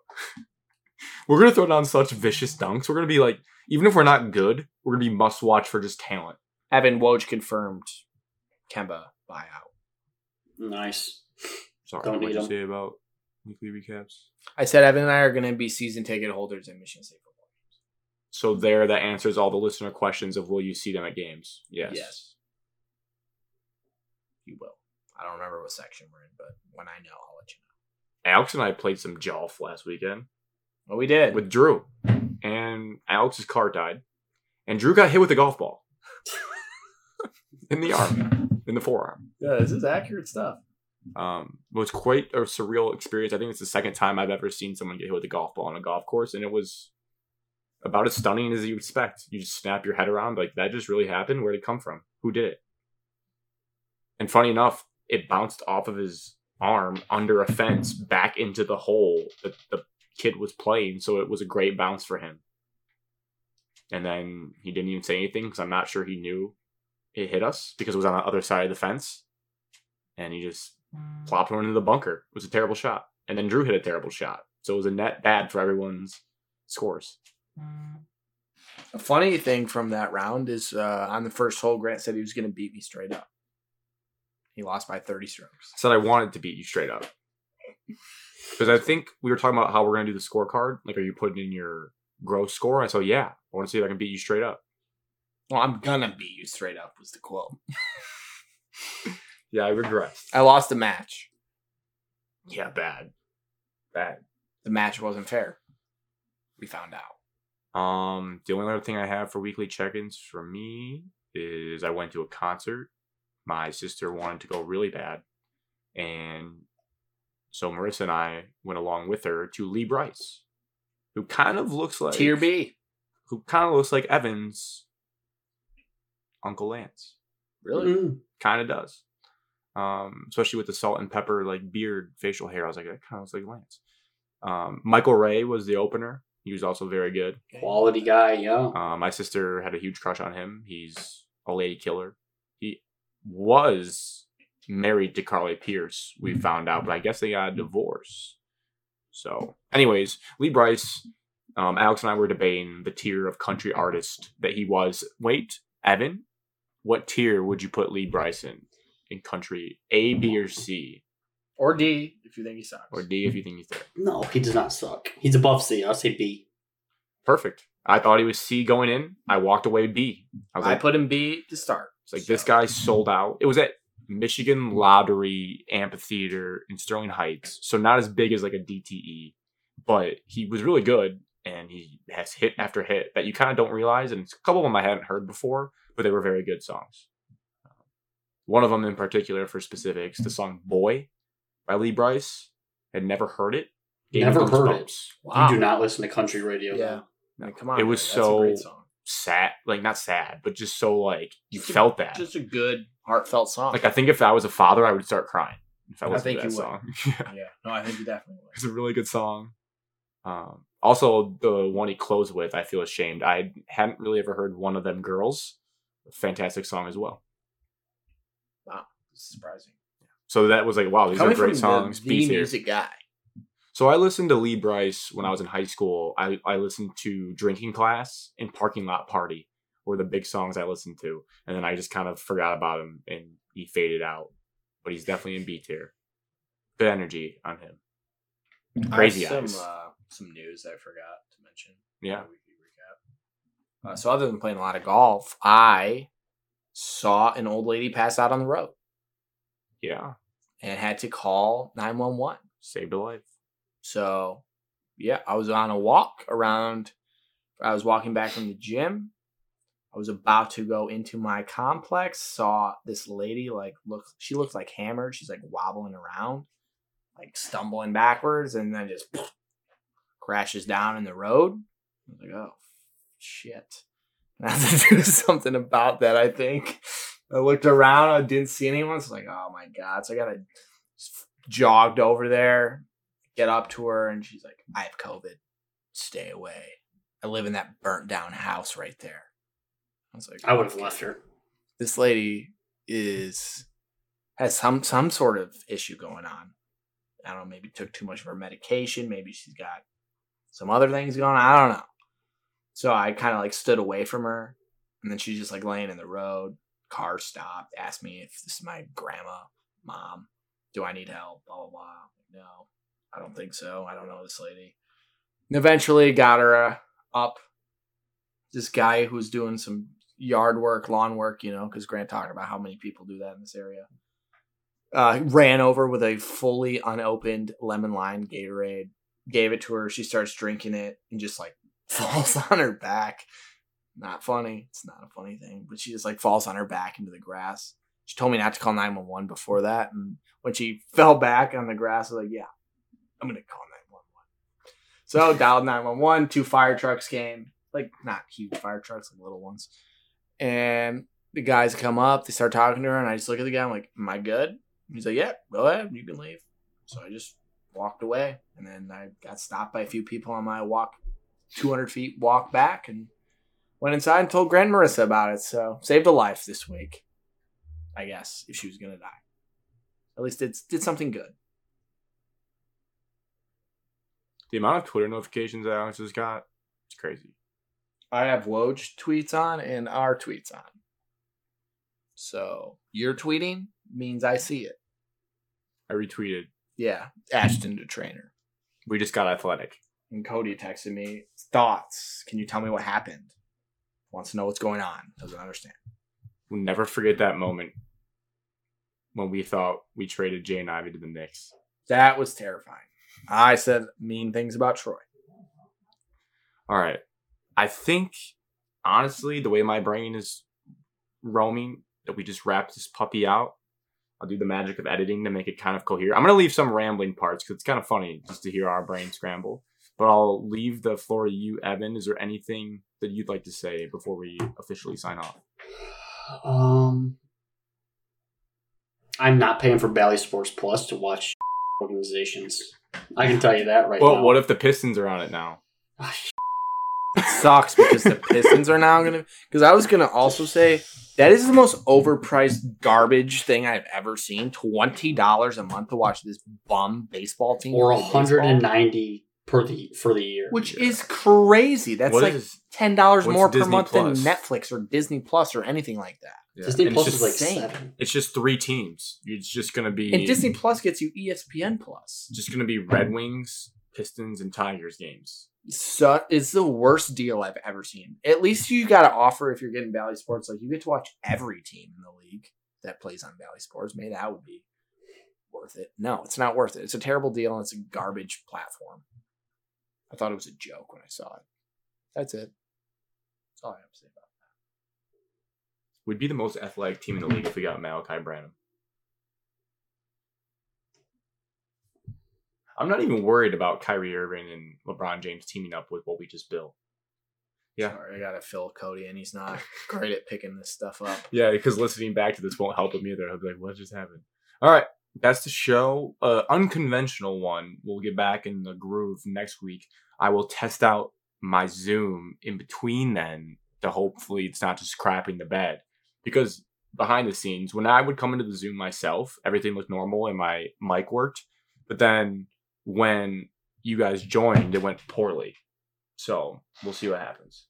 We're going to throw down such vicious dunks. We're going to be like... Even if we're not good, we're going to be must-watch for just talent. Evan Woj confirmed Kemba buyout. Nice. Sorry, don't need what did you say about weekly recaps? I said Evan and I are going to be season ticket holders at Michigan State football games. So there, that answers all the listener questions of will you see them at games? Yes. Yes. You will. I don't remember what section we're in, but when I know, I'll let you know. Alex and I played some Jolf last weekend. Well, we did. With Drew. And Alex's car died. And Drew got hit with a golf ball. In the arm. In the forearm. Yeah, this is accurate stuff. It was quite a surreal experience. I think it's the second time I've ever seen someone get hit with a golf ball on a golf course. And it was about as stunning as you expect. You just snap your head around. Like, that just really happened? Where did it come from? Who did it? And funny enough, it bounced off of his arm under a fence back into the hole that the kid was playing, so it was a great bounce for him. And then he didn't even say anything because I'm not sure he knew it hit us because it was on the other side of the fence, and he just plopped one into the bunker. It was a terrible shot. And then Drew hit a terrible shot, so it was a net bad for everyone's scores. A funny thing from that round is on the first hole, Grant said he was going to beat me straight up. He lost by 30 strokes. I said I wanted to beat you straight up. Because I think we were talking about how we're going to do the scorecard. Like, are you putting in your gross score? I said, yeah, I want to see if I can beat you straight up. Well, I'm going to beat you straight up was the quote. Yeah, I regressed. I lost a match. Yeah, bad. The match wasn't fair. We found out. The only other thing I have for weekly check-ins for me is I went to a concert. My sister wanted to go really bad. And... so Marissa and I went along with her to Lee Brice, who kind of looks like... Tier B. Who kind of looks like Evan's Uncle Lance. Really? Mm-hmm. Kind of does. Especially with the salt and pepper, beard, facial hair. I was like, that kind of looks like Lance. Michael Ray was the opener. He was also very good. Quality guy, yeah. My sister had a huge crush on him. He's a lady killer. He was... married to Carly Pierce, we found out, but I guess they got a divorce. So, anyways, Lee Brice, Alex and I were debating the tier of country artist that he was. Wait, Evan, what tier would you put Lee Brice in? In country A, B, or C? Or D, if you think he sucks. Or D, if you think he's there. No, he does not suck. He's above C. I'll say B. Perfect. I thought he was C going in. I walked away B. I put him B to start. It's like, this guy sold out. It was at Michigan Lottery Amphitheater in Sterling Heights. So not as big as like a DTE, but he was really good. And he has hit after hit that you kind of don't realize. And it's a couple of them I hadn't heard before, but they were very good songs. One of them in particular, for specifics, the song Boy by Lee Brice. Had never heard it. Never heard it. Wow. You do not listen to country radio. Yeah. No, come on. It was so sad. Like, not sad, but just so, like, you felt that. Just a good, heartfelt song. Like, I think if I was a father, I would start crying. If I listened to that song. Yeah. No, I think you definitely would. It's a really good song. Also, the one he closed with, I Feel Ashamed. I hadn't really ever heard One of Them Girls. Fantastic song as well. Wow. Surprising. So that was like, wow, these are great songs. The music guy. So I listened to Lee Brice when I was in high school. I listened to Drinking Class and Parking Lot Party were the big songs I listened to. And then I just kind of forgot about him and he faded out. But he's definitely in B tier. Good energy on him. Crazy eyes. Some news I forgot to mention. Yeah. Weekly recap. So other than playing a lot of golf, I saw an old lady pass out on the road. Yeah. And had to call 911. Saved a life. So, yeah, I was on a walk around. I was walking back from the gym. I was about to go into my complex. Saw this lady, like, she looked like hammered. She's, like, wobbling around, like, stumbling backwards, and then just crashes down in the road. I was like, oh, shit. I have to do something about that, I think. I looked around. I didn't see anyone. So I was like, oh, my God. So I got to jogged over there. Get up to her, and she's like, I have COVID. Stay away. I live in that burnt down house right there. I was like, I would have left her. This lady has some sort of issue going on. I don't know, maybe took too much of her medication. Maybe she's got some other things going on. I don't know. So I kind of like stood away from her, and then she's just like laying in the road. Car stopped, asked me if this is my grandma, mom. Do I need help? Blah, blah, blah. No. I don't think so. I don't know this lady. And eventually got her up. This guy who was doing some yard work, lawn work, you know, because Grant talked about how many people do that in this area. Ran over with a fully unopened lemon lime Gatorade. Gave it to her. She starts drinking it and just like falls on her back. Not funny. It's not a funny thing. But she just like falls on her back into the grass. She told me not to call 911 before that. And when she fell back on the grass, I was like, yeah. I'm going to call 911. So dialed 911. 2 fire trucks came. Like, not huge fire trucks, like little ones. And the guys come up. They start talking to her. And I just look at the guy. I'm like, am I good? And he's like, yeah, go ahead. You can leave. So I just walked away. And then I got stopped by a few people on my walk. 200 feet walk back. And went inside and told Grand Marissa about it. So saved a life this week, I guess, if she was going to die. At least it did something good. The amount of Twitter notifications that Alex has got, it's crazy. I have Woj tweets on and our tweets on. So your tweeting means I see it. I retweeted. Yeah. Ashton to Trainer. We just got Athletic. And Cody texted me, thoughts. Can you tell me what happened? Wants to know what's going on. Doesn't understand. We'll never forget that moment when we thought we traded Jaden Ivey to the Knicks. That was terrifying. I said mean things about Troy. All right. I think, honestly, the way my brain is roaming, that we just wrap this puppy out. I'll do the magic of editing to make it kind of coherent. I'm going to leave some rambling parts because it's kind of funny just to hear our brain scramble. But I'll leave the floor to you, Evan. Is there anything that you'd like to say before we officially sign off? I'm not paying for Bally Sports Plus to watch organizations. I can tell you that right now. Well, what if the Pistons are on it now? Oh, it sucks because the Pistons are now going to... Because I was going to also say, that is the most overpriced garbage thing I've ever seen. $20 a month to watch this bum baseball team. Or $190 for the year. Which is crazy. That's what, like, $10 more per month than Netflix or Disney Plus or anything like that. Yeah. Disney Plus is like $7. It's just 3 teams. It's just going to be... And Disney Plus gets you ESPN Plus. Just going to be Red Wings, Pistons, and Tigers games. it's the worst deal I've ever seen. At least you got to offer if you're getting Bally Sports. Like, you get to watch every team in the league that plays on Bally Sports. Maybe that would be worth it. No, it's not worth it. It's a terrible deal, and it's a garbage platform. I thought it was a joke when I saw it. That's it. That's all I have to say about that. We'd be the most athletic team in the league if we got Malachi Branham. I'm not even worried about Kyrie Irving and LeBron James teaming up with what we just built. Yeah. Sorry, I got to fill Cody, and he's not great at picking this stuff up. Yeah, because listening back to this won't help him either. I'll be like, what just happened? All right, that's the show. Unconventional one. We'll get back in the groove next week. I will test out my Zoom in between then to hopefully it's not just crapping the bed. Because behind the scenes, when I would come into the Zoom myself, everything looked normal and my mic worked. But then when you guys joined, it went poorly. So we'll see what happens.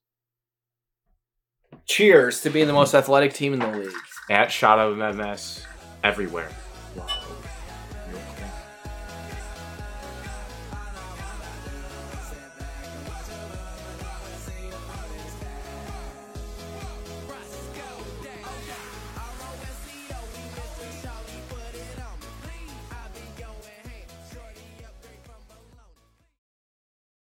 Cheers to being the most athletic team in the league. At Shot of MS everywhere.